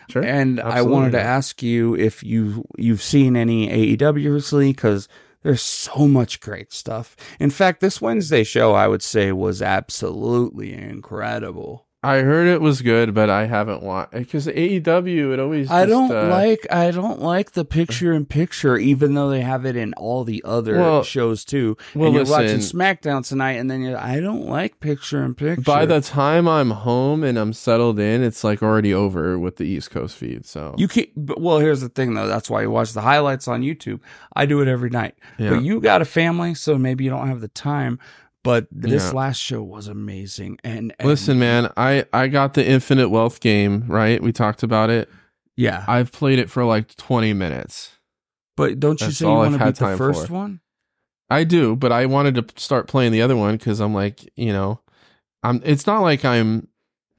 Sure. And absolutely. I wanted to ask you if you, you've seen any A E W recently, because there's so much great stuff. In fact, this Wednesday show, I would say, was absolutely incredible. I heard it was good, but I haven't watched because A E W. It always. Just, I don't uh, like. I don't like the picture in picture, even though they have it in all the other well, shows too. Well, and you're listen, watching SmackDown tonight, and then you're, I don't like picture in picture. By the time I'm home and I'm settled in, it's like already over with the East Coast feed. So you can't. But, well, here's the thing though. That's why you watch the highlights on YouTube. I do it every night. Yeah. But you got a family, so maybe you don't have the time. But this yeah. last show was amazing. And, and listen, man, I, I got the Infinite Wealth game, right? We talked about it. Yeah. I've played it for like twenty minutes. But don't you That's say you want to beat the first for. one? I do, but I wanted to start playing the other one because I'm like, you know, I'm. It's not like I'm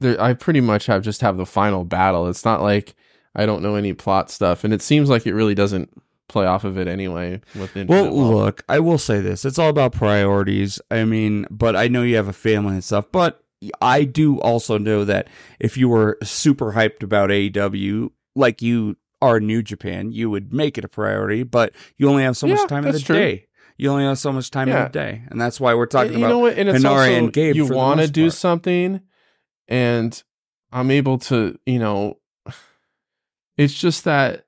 there. I pretty much have just have the final battle. It's not like I don't know any plot stuff. And it seems like it really doesn't play off of it anyway. With well, law. Look, I will say this. It's all about priorities. I mean, but I know you have a family and stuff, but I do also know that if you were super hyped about A E W, like you are New Japan, you would make it a priority, but you only have so yeah, much time in the true. day. You only have so much time yeah. in the day. And that's why we're talking and, about you know what? And it's Hinari also, and Gabe. You want to do part. something and I'm able to, you know, it's just that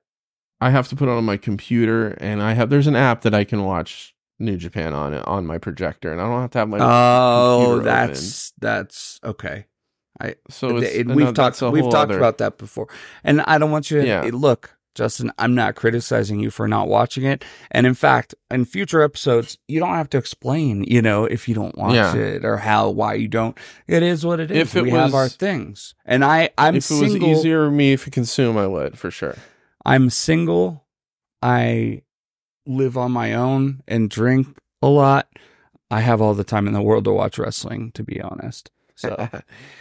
I have to put it on my computer, and I have there's an app that I can watch New Japan on on my projector, and I don't have to have my oh, that's open. that's okay. I so it's, it, we've no, talked we've talked other. about that before, and I don't want you to yeah. look, Justin. I'm not criticizing you for not watching it, and in fact, in future episodes, you don't have to explain, you know, if you don't watch yeah. it or how why you don't. It is what it is. If it we was, have our things, and I I'm if single, it was easier for me to consume, I would for sure. I'm single, I live on my own and drink a lot. I have all the time in the world to watch wrestling, to be honest. So,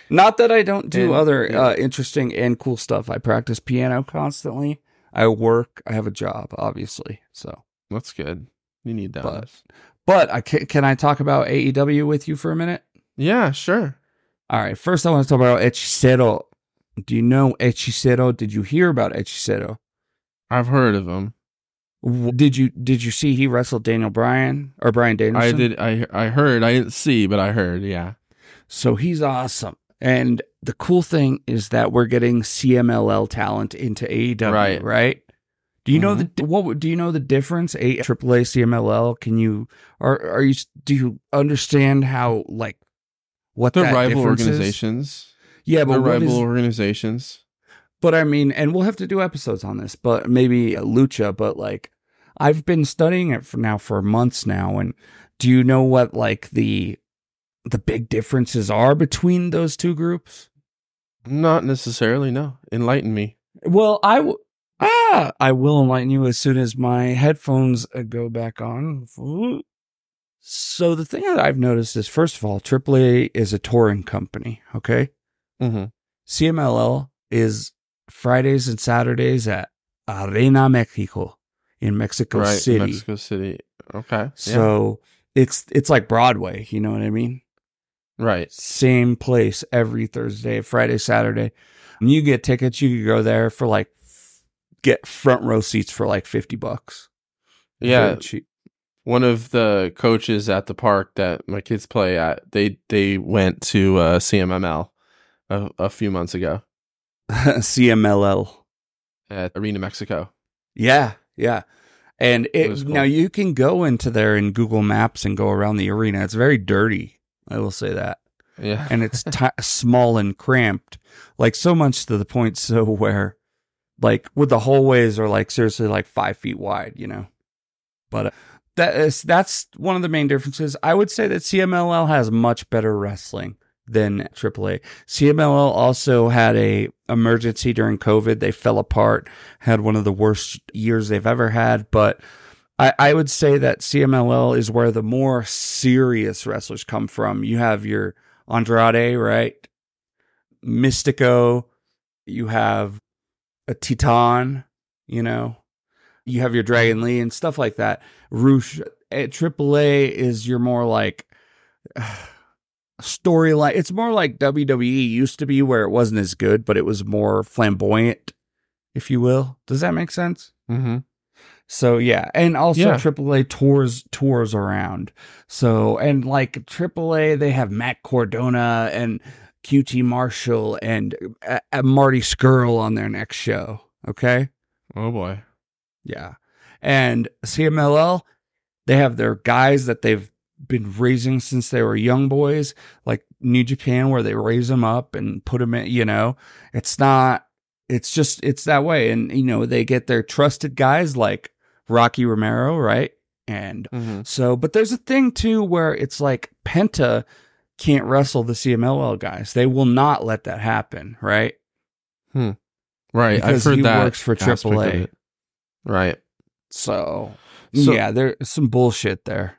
not that I don't do and, other yeah. uh, interesting and cool stuff. I practice piano constantly. I work. I have a job, obviously. So that's good. You need that. But, but I can, can I talk about A E W with you for a minute? Yeah, sure. All right. First, I want to talk about Hechicero. Do you know Hechicero? Did you hear about Hechicero? I've heard of him. Did you Did you see he wrestled Daniel Bryan or Bryan Danielson? I did. I I heard. I didn't see, but I heard. Yeah. So he's awesome, and the cool thing is that we're getting C M L L talent into A E W, right? Right. Do you mm-hmm. know the what? Do you know the difference? A, AAA, C M L L. Can you are are you do you understand how like what the rival organizations? Is? Yeah, but rival is, organizations. But I mean, and we'll have to do episodes on this, but maybe Lucha, but like I've been studying it for now for months now. And do you know what like the the big differences are between those two groups? Not necessarily, no. Enlighten me. Well, I w- ah, I will enlighten you as soon as my headphones go back on. So the thing that I've noticed is, first of all, triple A is a touring company, okay? Mm-hmm. C M L L is Fridays and Saturdays at Arena Mexico in Mexico right, City. Mexico City. Okay. So yeah. it's it's like Broadway, you know what I mean? Right. Same place every Thursday, Friday, Saturday. And you get tickets, you could go there for like get front row seats for like fifty bucks. Yeah. Cheap. One of the coaches at the park that my kids play at, they they went to uh, C M M L a, a few months ago. C M L L at Arena Mexico. Yeah, yeah. And it, it was cool. Now you can go into there in Google Maps and go around the arena. It's very dirty. I will say that. Yeah. And it's t- small and cramped, like so much to the point so where like with the hallways are like seriously like five feet wide, you know, but uh, that is, that's one of the main differences. I would say that C M L L has much better wrestling than triple A. C M L L also had a emergency during COVID. They fell apart, had one of the worst years they've ever had. But I, I would say that C M L L is where the more serious wrestlers come from. You have your Andrade, right? Mystico. You have a Titan, you know, you have your Dragon Lee and stuff like that. Roosh at triple A is your more like uh, storyline. It's more like W W E used to be, where it wasn't as good, but it was more flamboyant, if you will. Does that make sense? Mm-hmm. So yeah, and also yeah. triple A tours tours around. So and like triple A, they have Matt Cardona and Q T Marshall and uh, uh, Marty Scurll on their next show. Okay. Oh boy. Yeah. And C M L L, they have their guys that they've been raising since they were young boys, like New Japan, where they raise them up and put them in, you know, it's not, it's just, it's that way. And, you know, they get their trusted guys like Rocky Romero, right? And mm-hmm. so, but there's a thing too, where it's like Penta can't wrestle the C M L L guys. They will not let that happen, right? Hmm. Right. Because I've heard he that works for triple A. Right. So, so, yeah, there's some bullshit there.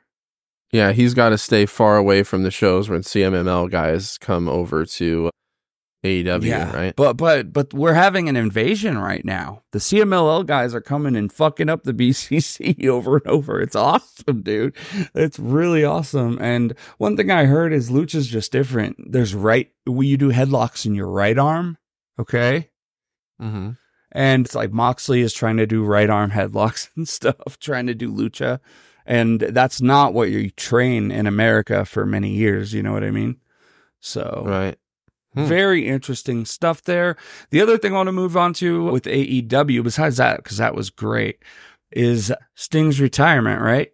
Yeah, he's got to stay far away from the shows when C M M L guys come over to A E W, yeah, right? But but but we're having an invasion right now. The C M L L guys are coming and fucking up the B C C over and over. It's awesome, dude. It's really awesome. And one thing I heard is Lucha's just different. There's right, well, you do headlocks in your right arm, okay? Mm-hmm. And it's like Moxley is trying to do right arm headlocks and stuff, trying to do lucha. And that's not what you train in America for many years. You know what I mean? So right. Hmm. Very interesting stuff there. The other thing I want to move on to with A E W, besides that, because that was great, is Sting's retirement, right?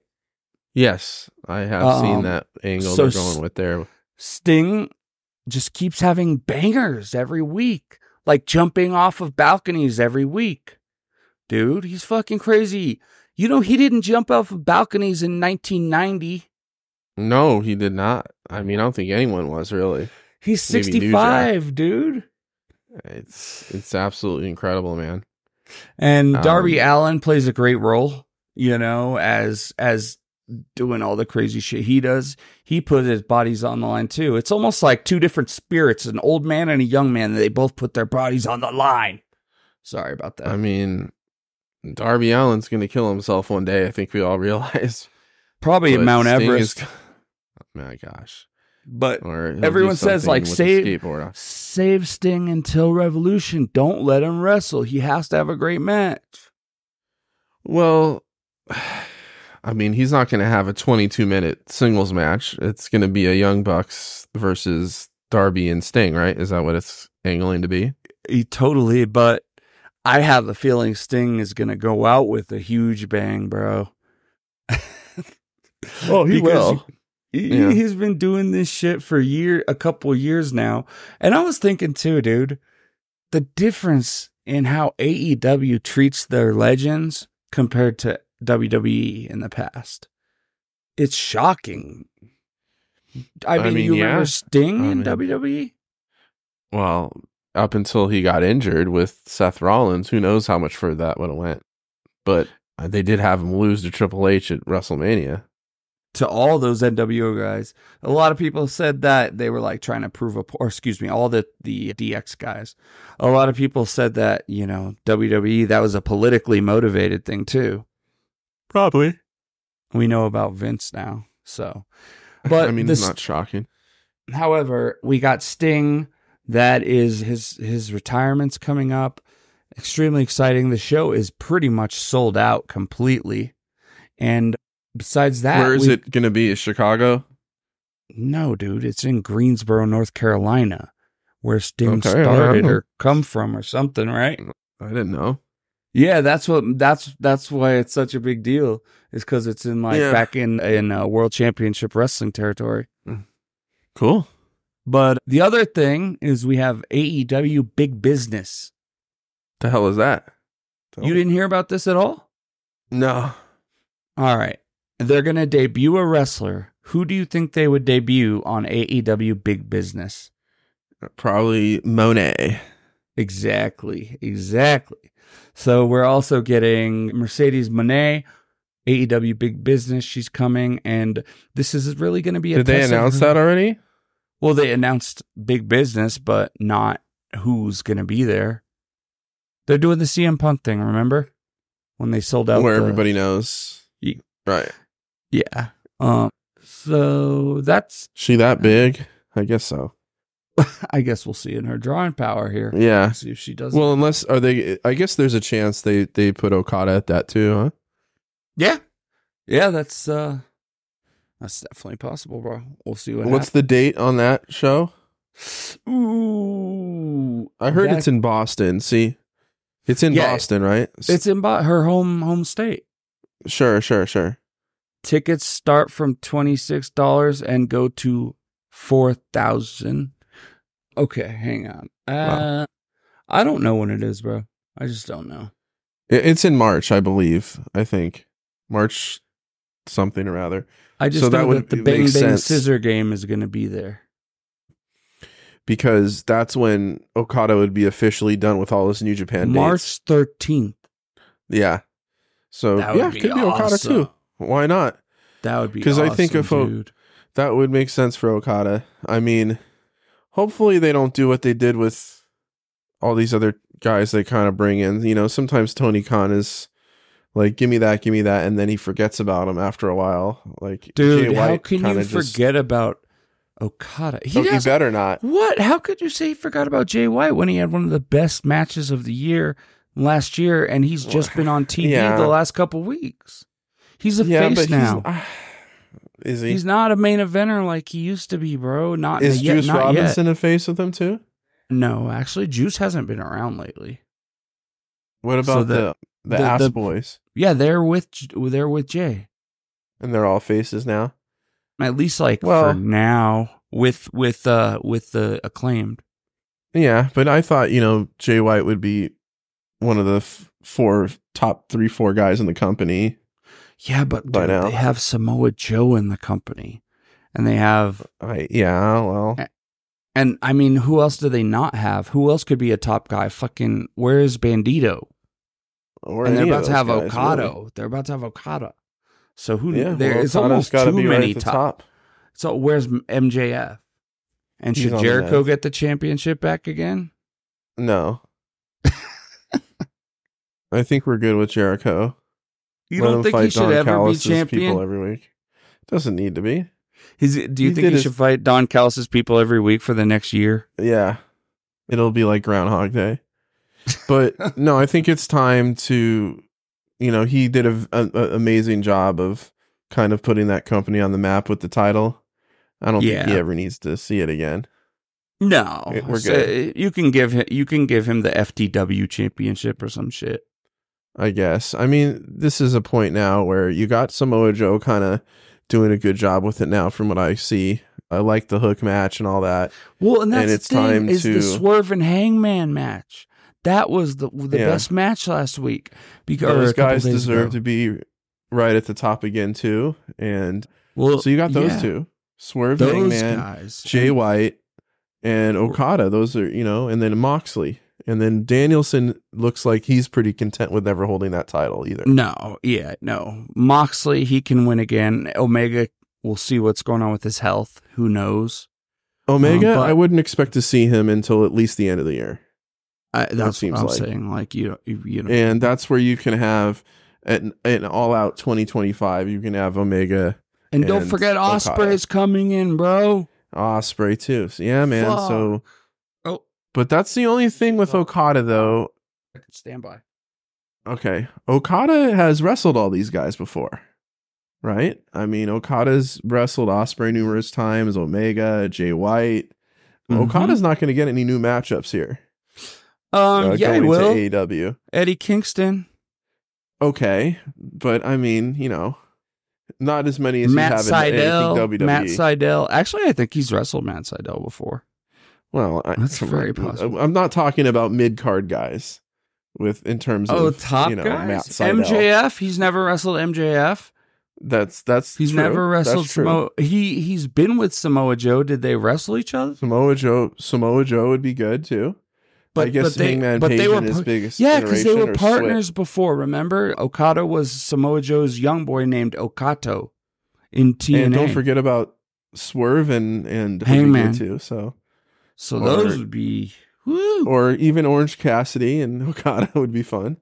Yes, I have um, seen that angle so they're going with there. Sting just keeps having bangers every week. Like jumping off of balconies every week. Dude, he's fucking crazy. You know, he didn't jump off of balconies in nineteen ninety. No, he did not. I mean, I don't think anyone was really. He's sixty-five, dude. It's it's absolutely incredible, man. And Darby um, Allin plays a great role, you know, as as doing all the crazy shit he does. He put his bodies on the line too. It's almost like two different spirits, an old man and a young man. They both put their bodies on the line. Sorry about that. I mean, Darby Allin's going to kill himself one day. I think we all realize. Probably but Mount Sting Everest. Is, oh my gosh. But everyone says like save, save Sting until Revolution. Don't let him wrestle. He has to have a great match. Well, I mean, he's not going to have a twenty-two minute singles match. It's going to be a Young Bucks versus Darby and Sting, right? Is that what it's angling to be? Totally, but I have the feeling Sting is going to go out with a huge bang, bro. Oh, he will. He, yeah. He's been doing this shit for a year, a couple years now. And I was thinking too, dude, the difference in how A E W treats their legends compared to W W E in the past. It's shocking. I mean, I mean you yeah. remember Sting I in mean, W W E? Well, up until he got injured with Seth Rollins, who knows how much further that would have went. But they did have him lose to Triple H at WrestleMania. To all those N W O guys. A lot of people said that they were like trying to prove a, or excuse me, all the, the D X guys. A lot of people said that, you know, W W E, that was a politically motivated thing too. Probably. We know about Vince now, so. But I mean, this, it's not shocking. However, we got Sting. That is his his retirement's coming up. Extremely exciting. The show is pretty much sold out completely. And besides that, where is it going to be? Is Chicago? No, dude, it's in Greensboro, North Carolina, where Sting okay, started or come from or something, right? I didn't know. Yeah, that's what that's that's why it's such a big deal. Is because it's in like yeah. back in in uh, World Championship Wrestling territory. Cool. But the other thing is we have A E W Big Business. The hell is that? Tell you me. Didn't hear about this at all? No. All right. They're going to debut a wrestler. Who do you think they would debut on A E W Big Business? Probably Monet. Exactly. Exactly. So we're also getting Mercedes Moné, A E W Big Business. She's coming, and this is really going to be a... Did they announce that already? Well, they announced Big Business, but not who's going to be there. They're doing the C M Punk thing, remember? When they sold out... Where the... everybody knows. Ye- right. Yeah. Um. So that's... She that big? I guess so. I guess we'll see in her drawing power here. Yeah. Let's see if she does. Well, unless... are they... I guess there's a chance they, they put Okada at that too, huh? Yeah. Yeah, that's... uh. That's definitely possible, bro. We'll see what What's happens. The date on that show? Ooh. I heard that... it's in Boston. See? It's in yeah, Boston, right? It's in Bo- her home home state. Sure, sure, sure. Tickets start from twenty-six dollars and go to four thousand dollars. Okay, hang on. Uh, wow. I don't know when it is, bro. I just don't know. It's in March, I believe. I think. March something or other. I just so know that, would, that the Bang Bang sense. Scissor game is going to be there. Because that's when Okada would be officially done with all his New Japan March dates. thirteenth. Yeah. So, that yeah, it could awesome. Be Okada too. Why not? That would be awesome, I think if dude. O- that would make sense for Okada. I mean, hopefully they don't do what they did with all these other guys they kind of bring in. You know, sometimes Tony Khan is... like, give me that, give me that, and then he forgets about him after a while. Like, dude, how can you just... forget about Okada? He, oh, he better not. What? How could you say he forgot about Jay White when he had one of the best matches of the year last year, and he's just been on T V yeah. the last couple weeks? He's a yeah, face now. Uh, is he? He's not a main eventer like he used to be, bro. Not is yet, Juice not Robinson yet. A face with him too? No, actually, Juice hasn't been around lately. What about so the? the- The, the Ass the, Boys. Yeah, they're with they're with Jay. And they're all faces now? At least like well, for now with with uh with the Acclaimed. Yeah, but I thought, you know, Jay White would be one of the f- four top three, four guys in the company. Yeah, but by dude, now. They have Samoa Joe in the company. And they have I, yeah, well. And, and I mean, who else do they not have? Who else could be a top guy? Fucking where is Bandito? Or and they're about to have guys, Okada. Really. They're about to have Okada. So who? Yeah, there well, it's almost too be many right top. top. So where's M J F? And He's should Jericho get the championship back again? No. I think we're good with Jericho. You Let don't think he should Don ever Callis' be champion? People every week. Doesn't need to be. He's, do you he think he his... should fight Don Callis' people every week for the next year? Yeah, it'll be like Groundhog Day. But no, I think it's time to, you know, he did an amazing job of kind of putting that company on the map with the title. I don't yeah. think he ever needs to see it again. No, it, we're so good. You can give him, you can give him the F T W championship or some shit. I guess. I mean, this is a point now where you got Samoa Joe kind of doing a good job with it now, from what I see. I like the hook match and all that. Well, and that's and it's the thing time is to the Swerve and Hangman match. That was the the yeah. best match last week. Because those guys deserve ago. To be right at the top again too. And well, so you got those yeah. two, Swerve, Hangman, Jay White, and Okada. Those are, you know, and then Moxley, and then Danielson looks like he's pretty content with never holding that title either. No, yeah, no. Moxley, he can win again. Omega, we'll see what's going on with his health. Who knows? Omega, um, I wouldn't expect to see him until at least the end of the year. I, that's that seems what I'm like. saying. Like you, know, you, you know. And that's where you can have an, an all-out twenty twenty-five. You can have Omega, and, and don't forget Ospreay's coming in, bro. Ospreay too. So, yeah, man. Fuck. So, oh, but that's the only thing with oh. Okada, though. I can stand by. Okay, Okada has wrestled all these guys before. right? I mean, Okada's wrestled Ospreay numerous times, Omega, Jay White. Mm-hmm. Okada's not going to get any new matchups here. Um, uh, yeah, he will. A E W. Eddie Kingston. Okay, but I mean, you know, not as many as Matt you have in W W E. Matt Sydal. Actually, I think he's wrestled Matt Sydal before. Well, I, that's I'm, very possible. I'm not talking about mid-card guys with in terms oh, of top you know, guys? Matt Sydal. M J F. He's never wrestled M J F. That's that's he's true. never wrestled Samoa. He he's been with Samoa Joe. Did they wrestle each other? Samoa Joe. Samoa Joe would be good too. But, I guess but Hangman Page and his biggest yeah, because they were partners Swift. before. Remember, Okada was Samoa Joe's young boy named Okato in T N A. And don't forget about Swerve and and Hangman too. So, so or, those would be, woo. Or even Orange Cassidy and Okada would be fun.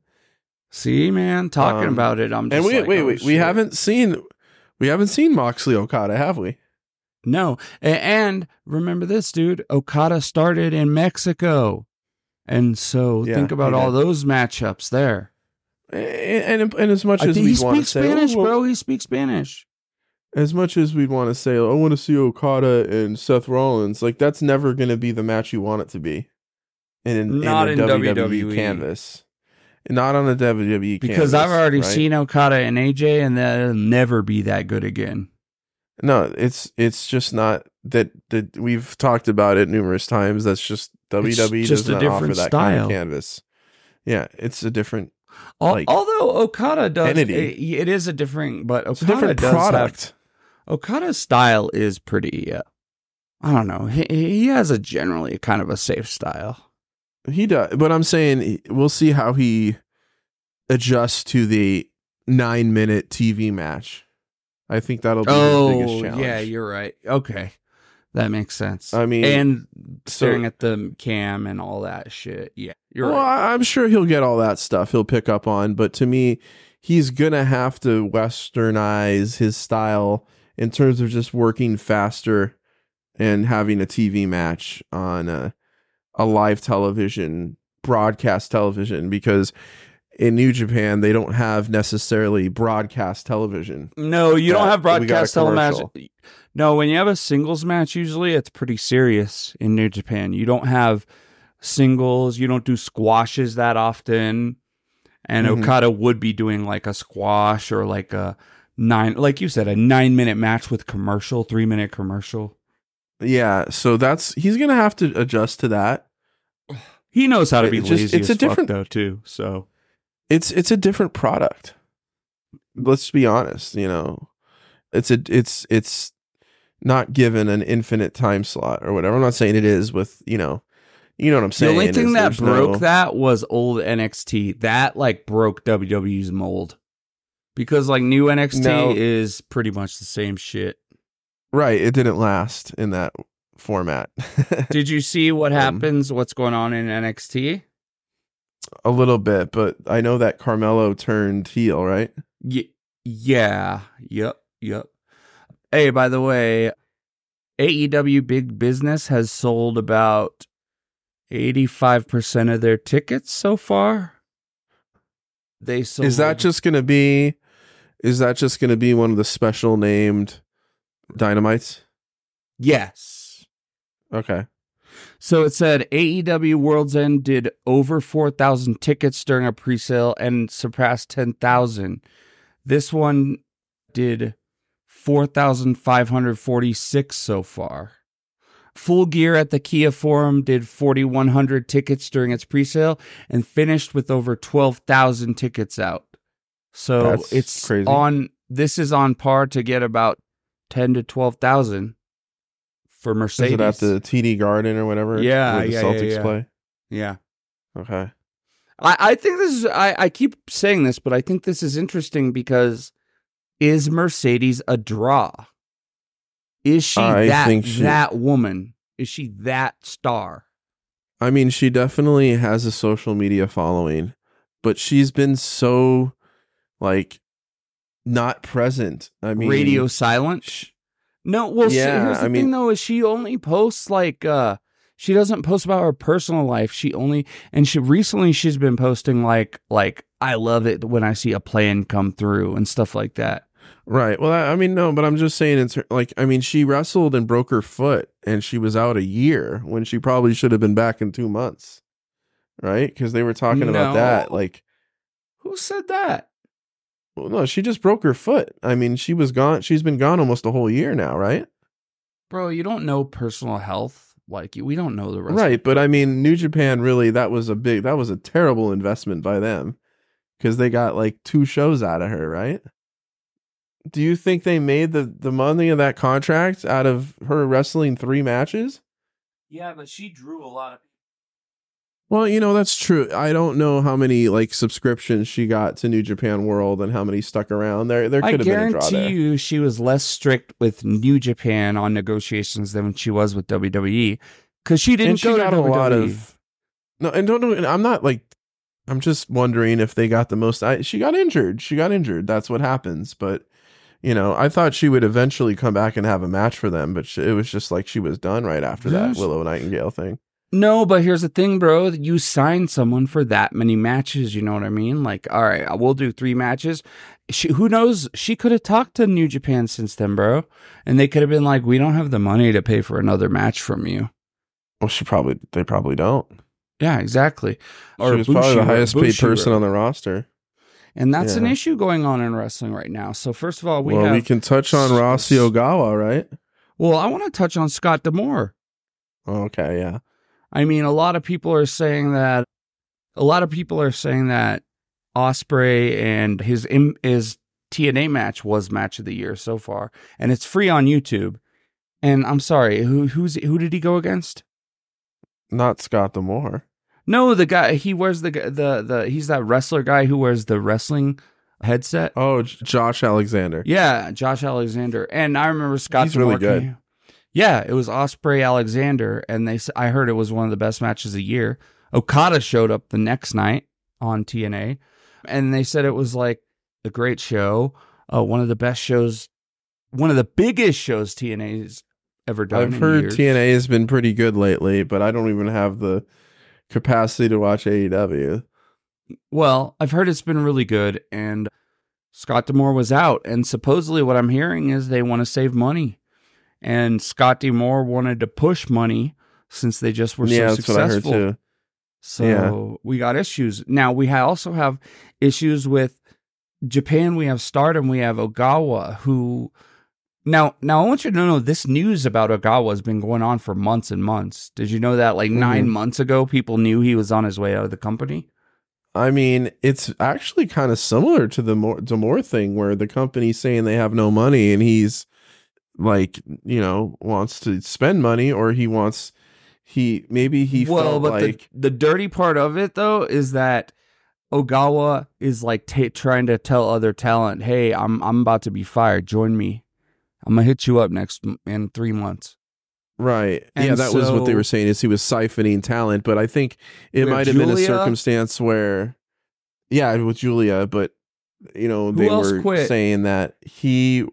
See, man, talking um, about it, I'm just and we, like, wait, oh, wait, shit. we haven't seen we haven't seen Moxley Okada, have we? No, and remember this, dude. Okada started in Mexico. And so yeah, think about all those matchups there. And and, and as much I as we want to say... He speaks Spanish, oh, well, bro. He speaks Spanish. As much as we want to say, I want to see Okada and Seth Rollins, like that's never going to be the match you want it to be. And in, Not in, in W W E, W W E canvas. Not on the W W E because canvas. Because I've already right? seen Okada and A J, and that'll never be that good again. No, it's it's just not that, that we've talked about it numerous times. That's just W W E it's just does a not different offer that style. Kind of canvas. Yeah, it's a different. Al- like, although Okada does, it, it is a different, but Okada different does product. Have, Okada's style is pretty. Uh, I don't know. He he has a generally kind of a safe style. He does, but I'm saying we'll see how he adjusts to the nine minute T V match. I think that'll be oh, the biggest challenge. Yeah, you're right. Okay. That makes sense. I mean, and staring so, at the cam and all that shit. Yeah. You're well, right. I'm sure he'll get all that stuff he'll pick up on. But to me, he's going to have to westernize his style in terms of just working faster and having a T V match on a, a live television, broadcast television, because in New Japan, they don't have necessarily broadcast television. No, you don't have broadcast television. No, when you have a singles match, usually it's pretty serious in New Japan. You don't have singles. You don't do squashes that often. And mm-hmm. Okada would be doing like a squash or like a nine, like you said, a nine minute match with commercial, three minute commercial. Yeah. So that's, he's going to have to adjust to that. He knows how to be it lazy just, it's as a different, fuck though too. So. It's it's a different product. Let's be honest, you know. It's a it's it's not given an infinite time slot or whatever. I'm not saying it is with, you know, you know what I'm saying. The only thing that broke no... that was old N X T. That like broke W W E's mold. Because like new N X T no, is pretty much the same shit. Right, it didn't last in that format. Did you see what happens, um, what's going on in N X T? A little bit, but I know that Carmelo turned heel, right? Y- yeah. Yep. Yep. Hey, by the way, A E W Big Business has sold about eighty-five percent of their tickets so far. They sold- Is that just going to be is that just going to be one of the special named Dynamites? Yes. Okay. So it said A E W World's End did over four thousand tickets during a presale and surpassed ten thousand. This one did four thousand five hundred forty-six so far. Full Gear at the Kia Forum did four thousand one hundred tickets during its presale and finished with over twelve thousand tickets out. So That's it's crazy. on this is on par to get about ten to twelve thousand. For Mercedes. Is it at the T D Garden or whatever? Yeah, where the yeah, Celtics yeah, yeah. play? Yeah. Okay. I, I think this is, I, I keep saying this, but I think this is interesting because is Mercedes a draw? Is she I that she, that woman? Is she that star? I mean, she definitely has a social media following, but she's been so, like, not present. I mean, radio silent? She, No, well, yeah, here's the I mean, thing, though, is she only posts, like, uh, she doesn't post about her personal life. She only, and she recently she's been posting, like, like I love it when I see a plan come through and stuff like that. Right. Well, I, I mean, no, but I'm just saying it's like, I mean, she wrestled and broke her foot and she was out a year when she probably should have been back in two months. Right. Because they were talking no. about that. Like, who said that? Well, no, she just broke her foot. I mean, she was gone. She's been gone almost a whole year now. Right. Bro, you don't know personal health. Like, we don't know the rest. Right. But I mean, New Japan, really, that was a big, that was a terrible investment by them because they got like two shows out of her. Right. Do you think they made the, the money of that contract out of her wrestling three matches? Yeah, but she drew a lot of people. Well, you know, that's true. I don't know how many like subscriptions she got to New Japan World and how many stuck around. There there could have been a draw there. I guarantee you she was less strict with New Japan on negotiations than she was with W W E because she didn't go to W W E. No, and don't know. I'm not like, I'm just wondering if they got the most. I, she got injured. She got injured. That's what happens. But you know, I thought she would eventually come back and have a match for them, but she, it was just like she was done right after that Willow Nightingale thing. No, but here's the thing, bro. You sign someone for that many matches. You know what I mean? Like, all right, we'll do three matches. She, who knows? She could have talked to New Japan since then, bro. And they could have been like, we don't have the money to pay for another match from you. Well, she probably, they probably don't. Yeah, exactly. Or she was Bushi, probably the highest Bushi, paid person bro. on the roster. And that's yeah. an issue going on in wrestling right now. So first of all, we well, have... Well, we can touch on Rossi Ogawa, right? Well, I want to touch on Scott D'Amore. Okay, yeah. I mean, a lot of people are saying that... A lot of people are saying that Ospreay and his, his T N A match was match of the year so far. And it's free on YouTube. And I'm sorry, who who's who did he go against? Not Scott D'Amore. No, the guy he wears the the the he's that wrestler guy who wears the wrestling headset. Oh, Josh Alexander. Yeah, Josh Alexander. And I remember Scott. He's really good. Came. Yeah, it was Ospreay Alexander, and they. I heard it was one of the best matches of the year. Okada showed up the next night on T N A, and they said it was like a great show, uh, one of the best shows, one of the biggest shows T N A's ever done. I've heard years. T N A has been pretty good lately, but I don't even have the capacity to watch A E W. Well, I've heard it's been really good, and Scott D'Amore was out, and supposedly what I'm hearing is they want to save money, and Scott D'Amore wanted to push money since they just were yeah, so successful. What I heard too. So yeah. we got issues. Now we ha- also have issues with Japan. We have Stardom. We have Ogawa, who now now I want you to know this news about Ogawa has been going on for months and months. Did you know that like mm-hmm. nine months ago people knew he was on his way out of the company? I mean, it's actually kind of similar to the more, D'Amore thing where the company's saying they have no money and he's like, you know, wants to spend money or he wants he maybe he well, felt but like the, the dirty part of it though is that Ogawa is like t- trying to tell other talent, "Hey, I'm I'm about to be fired. Join me. I'm going to hit you up next in three months. Right. And yeah, that so, was what they were saying is he was siphoning talent. But I think it might have been a circumstance where, yeah, with Julia. But, you know, they were quit? saying that he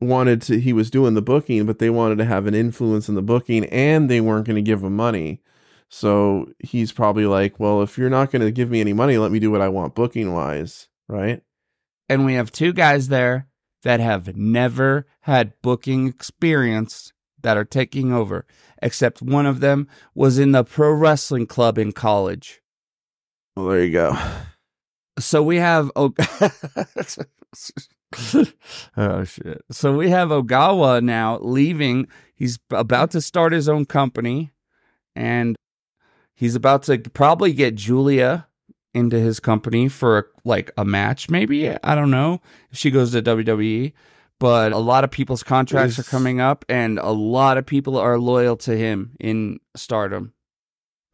wanted to he was doing the booking, but they wanted to have an influence in the booking and they weren't going to give him money. So he's probably like, well, if you're not going to give me any money, let me do what I want booking wise. Right. And we have two guys there that have never had booking experience that are taking over, except one of them was in the pro wrestling club in college. Well, there you go. So we have o- oh shit. So we have Ogawa now leaving. He's about to start his own company, and he's about to probably get Julia into his company for like a match, maybe. I don't know if she goes to W W E, but a lot of people's contracts it's, are coming up, and a lot of people are loyal to him in Stardom.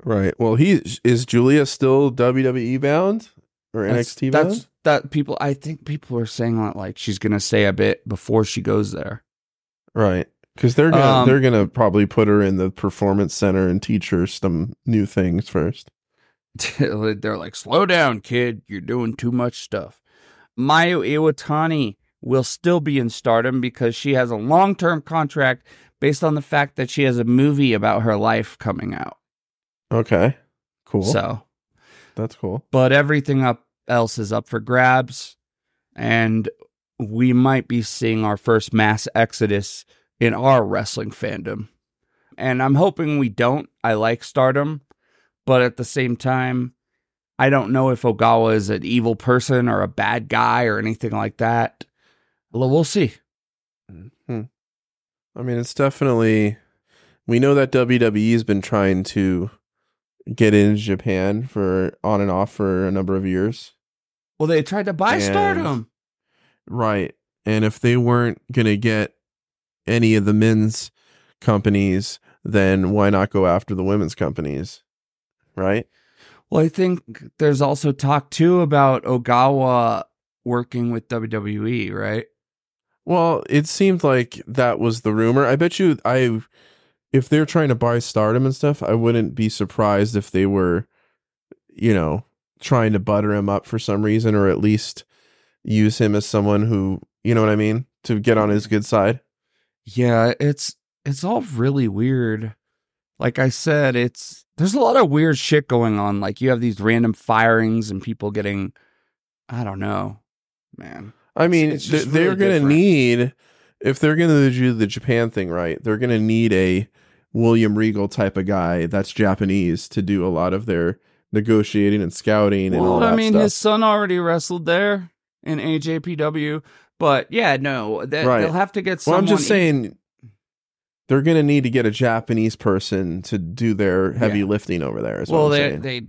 Right. Well, he is Julia still W W E bound or N X T that's, bound? That's that people. I think people are saying that like she's gonna say a bit before she goes there. Right, because they're gonna, um, they're gonna probably put her in the performance center and teach her some new things first. They're like, slow down, kid. You're doing too much stuff. Mayu Iwatani will still be in Stardom because she has a long-term contract based on the fact that she has a movie about her life coming out. Okay, cool. So that's cool. But everything up else is up for grabs. And we might be seeing our first mass exodus in our wrestling fandom. And I'm hoping we don't. I like Stardom, but at the same time, I don't know if Ogawa is an evil person or a bad guy or anything like that. Well, we'll see. Hmm. I mean, it's definitely... We know that W W E has been trying to get into Japan for on and off for a number of years. Well, they tried to buy and, Stardom. Right. And if they weren't going to get any of the men's companies, then why not go after the women's companies? Right? Well, I think there's also talk, too, about Ogawa working with W W E, right? Well, it seemed like that was the rumor. I bet you I, if they're trying to buy Stardom and stuff, I wouldn't be surprised if they were, you know, trying to butter him up for some reason, or at least use him as someone who, you know what I mean, to get on his good side. Yeah, it's it's all really weird. Like I said, it's there's a lot of weird shit going on. Like you have these random firings and people getting, I don't know, man. I mean, it's, it's they're really going to need, if they're going to do the Japan thing right, they're going to need a William Regal type of guy that's Japanese to do a lot of their negotiating and scouting and well, all that I mean, stuff. His son already wrestled there in A J P W, but yeah, no, they, right. they'll have to get someone. Well, I'm just saying, they're going to need to get a Japanese person to do their heavy yeah. lifting over there. Is well, what I'm they, they,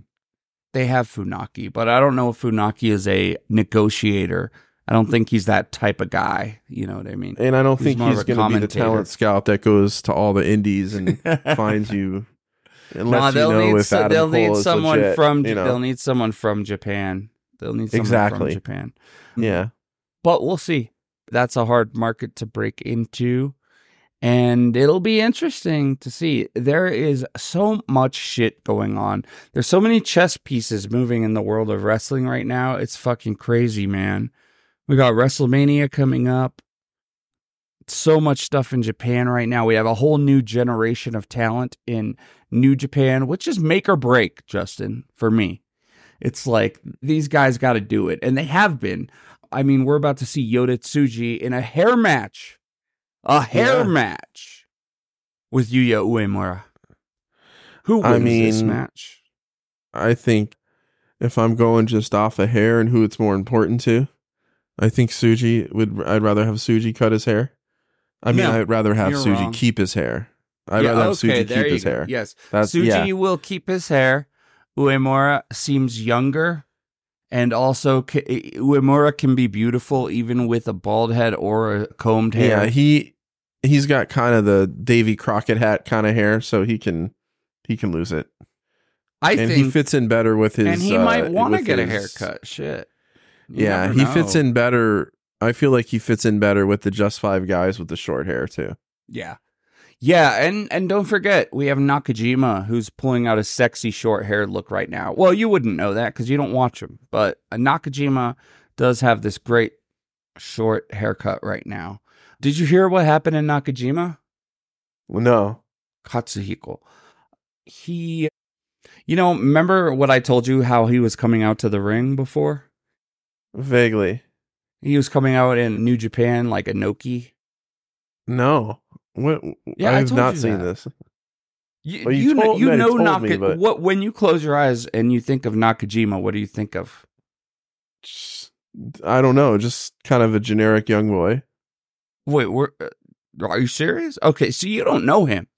they have Funaki, but I don't know if Funaki is a negotiator. I don't think he's that type of guy. You know what I mean? And I don't he's think he's going to be the talent scout that goes to all the indies and finds you. And no, lets they'll you know need, if so, Adam they'll Cole need is someone legit, from. You know? They'll need someone from Japan. They'll need someone exactly. from Japan. Yeah, but we'll see. That's a hard market to break into, and it'll be interesting to see. There is so much shit going on. There's so many chess pieces moving in the world of wrestling right now. It's fucking crazy, man. We got WrestleMania coming up. So much stuff in Japan right now. We have a whole new generation of talent in New Japan, which is make or break, Justin, for me. It's like, these guys got to do it. And they have been. I mean, we're about to see Yota Tsuji in a hair match. A hair yeah. match with Yuya Uemura. Who wins I mean, this match? I think if I'm going just off of hair and who it's more important to, I think Tsuji would. I'd rather have Tsuji cut his hair. I mean, no, I'd rather have Tsuji wrong. keep his hair. I'd yeah, rather have okay, Tsuji keep his go. hair. Yes, That's, Tsuji yeah. will keep his hair. Uemura seems younger, and also Uemura can be beautiful even with a bald head or a combed hair. Yeah, he he's got kind of the Davy Crockett hat kind of hair, so he can he can lose it. I and think he fits in better with his. And he uh, might want to get his, a haircut. Shit. You yeah, he know. fits in better. I feel like he fits in better with the Just Five guys with the short hair, too. Yeah. Yeah, and, and don't forget, we have Nakajima, who's pulling out a sexy short hair look right now. Well, you wouldn't know that because you don't watch him, but Nakajima does have this great short haircut right now. Did you hear what happened in Nakajima? Well, no. Katsuhiko. He, you know, remember what I told you, how he was coming out to the ring before? Vaguely. He was coming out in New Japan like Inoki. No. What, yeah, I have I not seen that. this. You, well, you, you told, know, you know Naka, me, but... what, when you close your eyes and you think of Nakajima, what do you think of? I don't know. Just kind of a generic young boy. Wait, we're, are you serious? Okay, so you don't know him.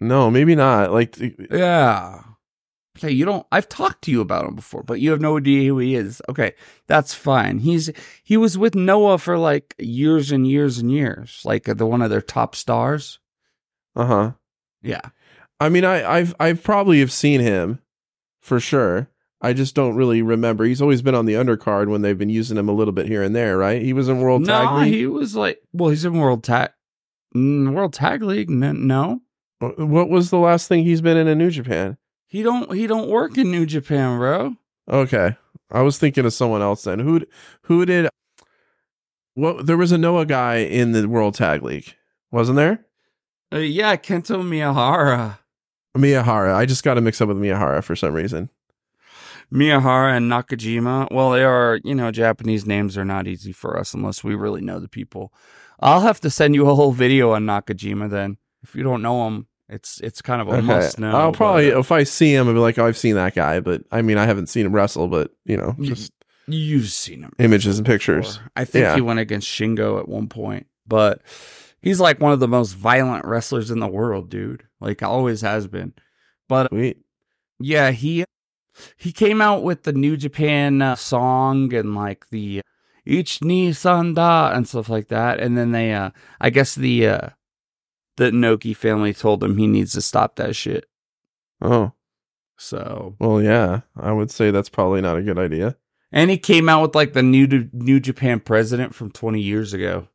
No, maybe not. Like, Yeah. Okay, you don't. I've talked to you about him before, but you have no idea who he is. Okay, that's fine. He's he was with Noah for like years and years and years, like the one of their top stars. Uh huh. Yeah. I mean, I I've I probably have seen him for sure. I just don't really remember. He's always been on the undercard when they've been using him a little bit here and there, right? He was in World no, Tag League. No, he was like, well, he's in World Tag World Tag League. No. What was the last thing he's been in in New Japan? He don't he don't work in New Japan, bro. Okay. I was thinking of someone else then. Who who did Well, there was a Noah guy in the World Tag League, wasn't there? Uh, yeah, Kento Miyahara. Miyahara. I just got to mix up with Miyahara for some reason. Miyahara and Nakajima, well, they are, you know, Japanese names are not easy for us unless we really know the people. I'll have to send you a whole video on Nakajima then. If you don't know him, it's it's kind of a okay. must know. I'll probably, but, if I see him, I'll be like, oh, I've seen that guy. But, I mean, I haven't seen him wrestle, but, you know, just you, you've seen him. Images and pictures. I think yeah. he went against Shingo at one point. But he's like one of the most violent wrestlers in the world, dude. Like, always has been. But, Sweet. yeah, he... He came out with the New Japan uh, song and like the Ich ni Sanda and stuff like that. And then they, uh, I guess the uh, the Inoki family told him he needs to stop that shit. Oh. So. Well, yeah, I would say that's probably not a good idea. And he came out with like the New New Japan president from twenty years ago.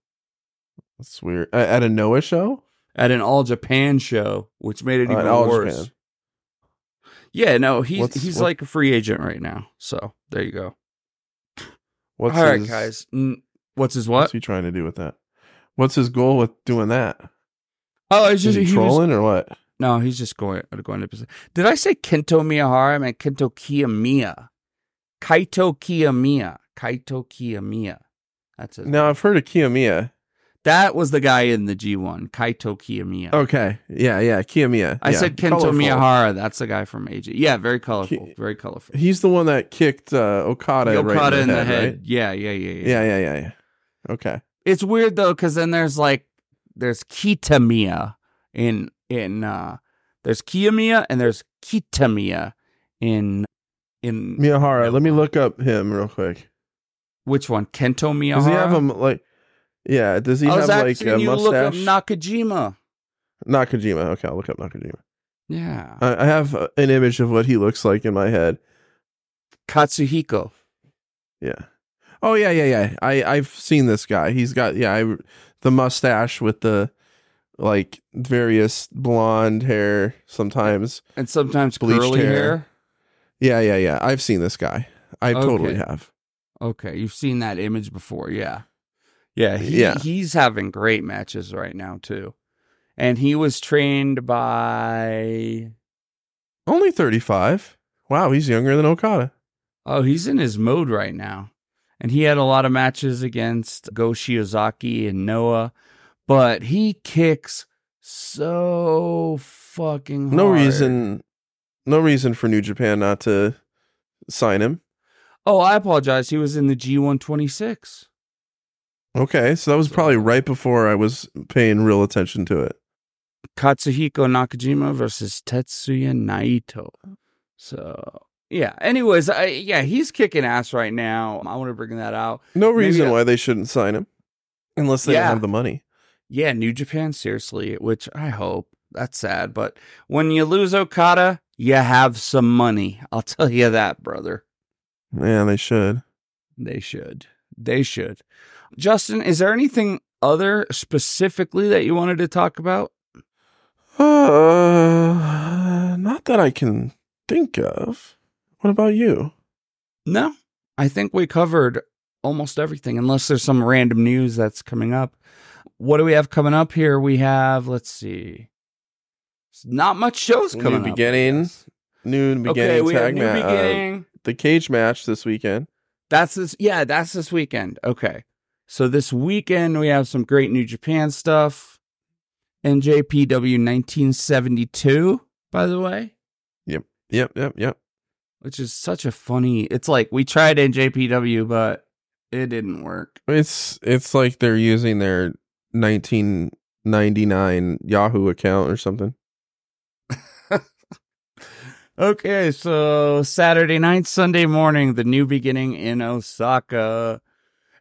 That's weird. At a Noah show? At an All Japan show, which made it even uh, worse. Japan. Yeah, no, he's what's, he's what? like a free agent right now. So there you go. What's All his, right, guys. What's his what? What's he trying to do with that? What's his goal with doing that? Oh, it's just Is he, he trolling was, or what? No, he's just going going to. Did I say Kento Miyahara? I meant Kento Kiyomiya. Kaito Kiyomiya. Kaito Kiyomiya. That's it. Now name. I've heard of Kiyomiya. That was the guy in the G one, Kaito Kiyomiya. Okay. Yeah, yeah, Kiyomiya. I yeah. said Kento colorful. Miyahara. That's the guy from A J. Yeah, very colorful. Ki- very colorful. He's the one that kicked uh, Okada, Okada right in, in the, the head. head. Right? Yeah, yeah, yeah, yeah. Yeah, yeah, yeah, yeah. Okay. It's weird, though, because then there's, like, there's Kitamiya in, in uh, there's Kiyomiya and there's Kitamiya in, in... Miyahara. Let me look up him real quick. Which one? Kento Miyahara? Does he have him, like... Yeah, does he I have like a you mustache? Look up Nakajima. Nakajima. Okay, I'll look up Nakajima. Yeah. I, I have an image of what he looks like in my head. Katsuhiko. Yeah. Oh yeah, yeah, yeah. I I've seen this guy. He's got yeah, I, the mustache with the like various blonde hair sometimes and sometimes curly hair. hair. Yeah, yeah, yeah. I've seen this guy. I okay. totally have. Okay, you've seen that image before. Yeah. Yeah, he, yeah, he's having great matches right now, too. And he was trained by... Only thirty-five. Wow, he's younger than Okada. Oh, he's in his mode right now. And he had a lot of matches against Go Shiozaki and Noah. But he kicks so fucking hard. No reason, no reason for New Japan not to sign him. Oh, I apologize. He was in the G one twenty-six. Okay, so that was probably right before I was paying real attention to it. Katsuhiko Nakajima versus Tetsuya Naito. So, yeah. Anyways, I, yeah, he's kicking ass right now. I want to bring that out. No reason Maybe, why uh, they shouldn't sign him. Unless they yeah. don't have the money. Yeah, New Japan, seriously, which I hope. That's sad. But when you lose Okada, you have some money. I'll tell you that, brother. Yeah, they should. They should. They should. Justin, is there anything other specifically that you wanted to talk about? Uh, not that I can think of. What about you? No, I think we covered almost everything, unless there's some random news that's coming up. What do we have coming up here? We have, let's see, not much shows coming up. New beginning, new beginning, okay, we have new beginning. Uh, the cage match this weekend. That's this. Yeah, that's this weekend. Okay. So this weekend, we have some great New Japan stuff. N J P W nineteen seventy-two, by the way. Yep, yep, yep, yep. Which is such a funny... It's like, we tried N J P W, but it didn't work. It's it's like they're using their nineteen ninety-nine Yahoo account or something. Okay, so Saturday night, Sunday morning, the new beginning in Osaka.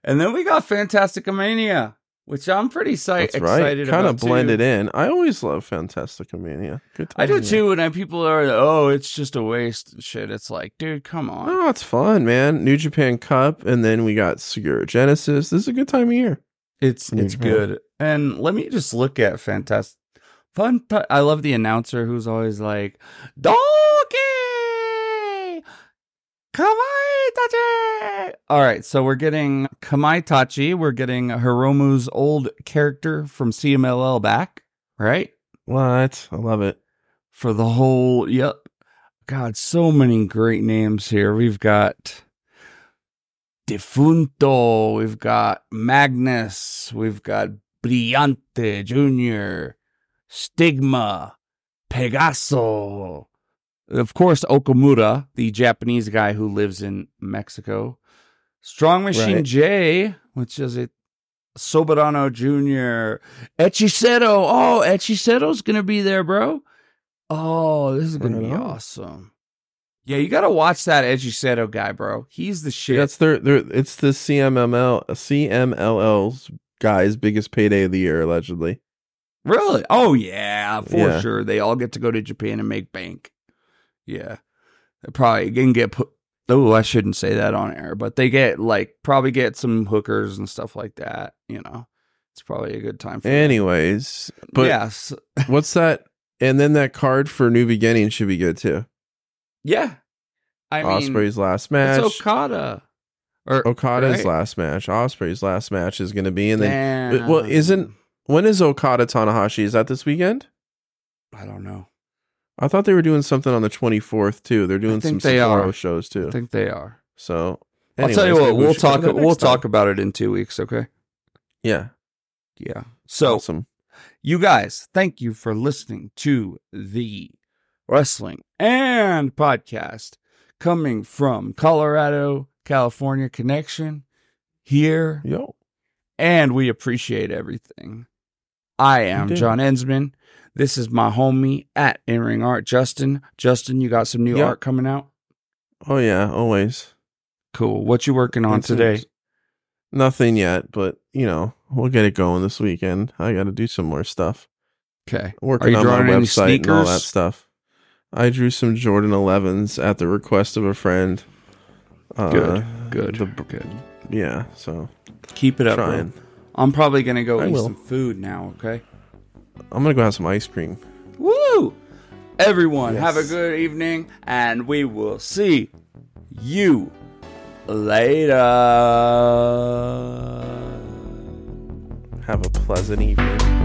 And then we got Fantasticomania, which I'm pretty si- right. excited Kinda about, kind of blended too. in. I always love Fantasticomania. Good time I do, too, and I, people are, oh, it's just a waste and shit. It's like, dude, come on. Oh, it's fun, man. New Japan Cup, and then we got Segura Genesis. This is a good time of year. It's New it's Japan. good. And let me just look at Fantastic. Fanta- I love the announcer who's always like, Doki! Come on! All right, so we're getting Kamaitachi. We're getting Hiromu's old character from C M L L back, right? What? I love it. For the whole, yep. God, so many great names here. We've got Defunto, we've got Magnus, we've got Brillante Junior, Stigma, Pegaso, of course, Okamura, the Japanese guy who lives in Mexico, Strong Machine right. J, which is it, Soberano Junior, Hechicero. Oh, Hechicero's going to be there, bro. Oh, this is going to be know. awesome. Yeah, you got to watch that Hechicero guy, bro. He's the shit. That's their, their it's the C M M L, C M L L's guy's biggest payday of the year, allegedly. Really? Oh, yeah, for yeah. sure. They all get to go to Japan and make bank. Yeah. They probably can get put. Oh, I shouldn't say that on air, but they get like probably get some hookers and stuff like that. You know, it's probably a good time for Anyways, them. But yes. What's that? And then that card for New Beginning should be good too. Yeah. I Ospreay's mean, last match. It's Okada. Or, Okada's right? last match. Ospreay's last match is going to be. And then, Damn. well, isn't, when is Okada Tanahashi? Is that this weekend? I don't know. I thought they were doing something on the twenty-fourth too. They're doing some Sapporo shows too. I think they are. So anyways, I'll tell you what, we'll we talk we'll time. talk about it in two weeks, okay? Yeah. Yeah. So awesome. You guys, thank you for listening to the Wrestling and Podcast coming from Colorado, California Connection here. Yo. And we appreciate everything. I am John Ensman. This is my homie at In-Ring Art, Justin. Justin, you got some new yep. art coming out? Oh, yeah, always. Cool. What you working on today? Nothing yet, but, you know, we'll get it going this weekend. I got to do some more stuff. Okay. Working on my website and all that stuff. I drew some Jordan elevens at the request of a friend. Uh, good, good, the, good. Yeah, so. Keep it up, man. I'm probably going to go I eat will. some food now, okay? I'm going to go have some ice cream. Woo! Everyone, yes. have a good evening, and we will see you later. Have a pleasant evening.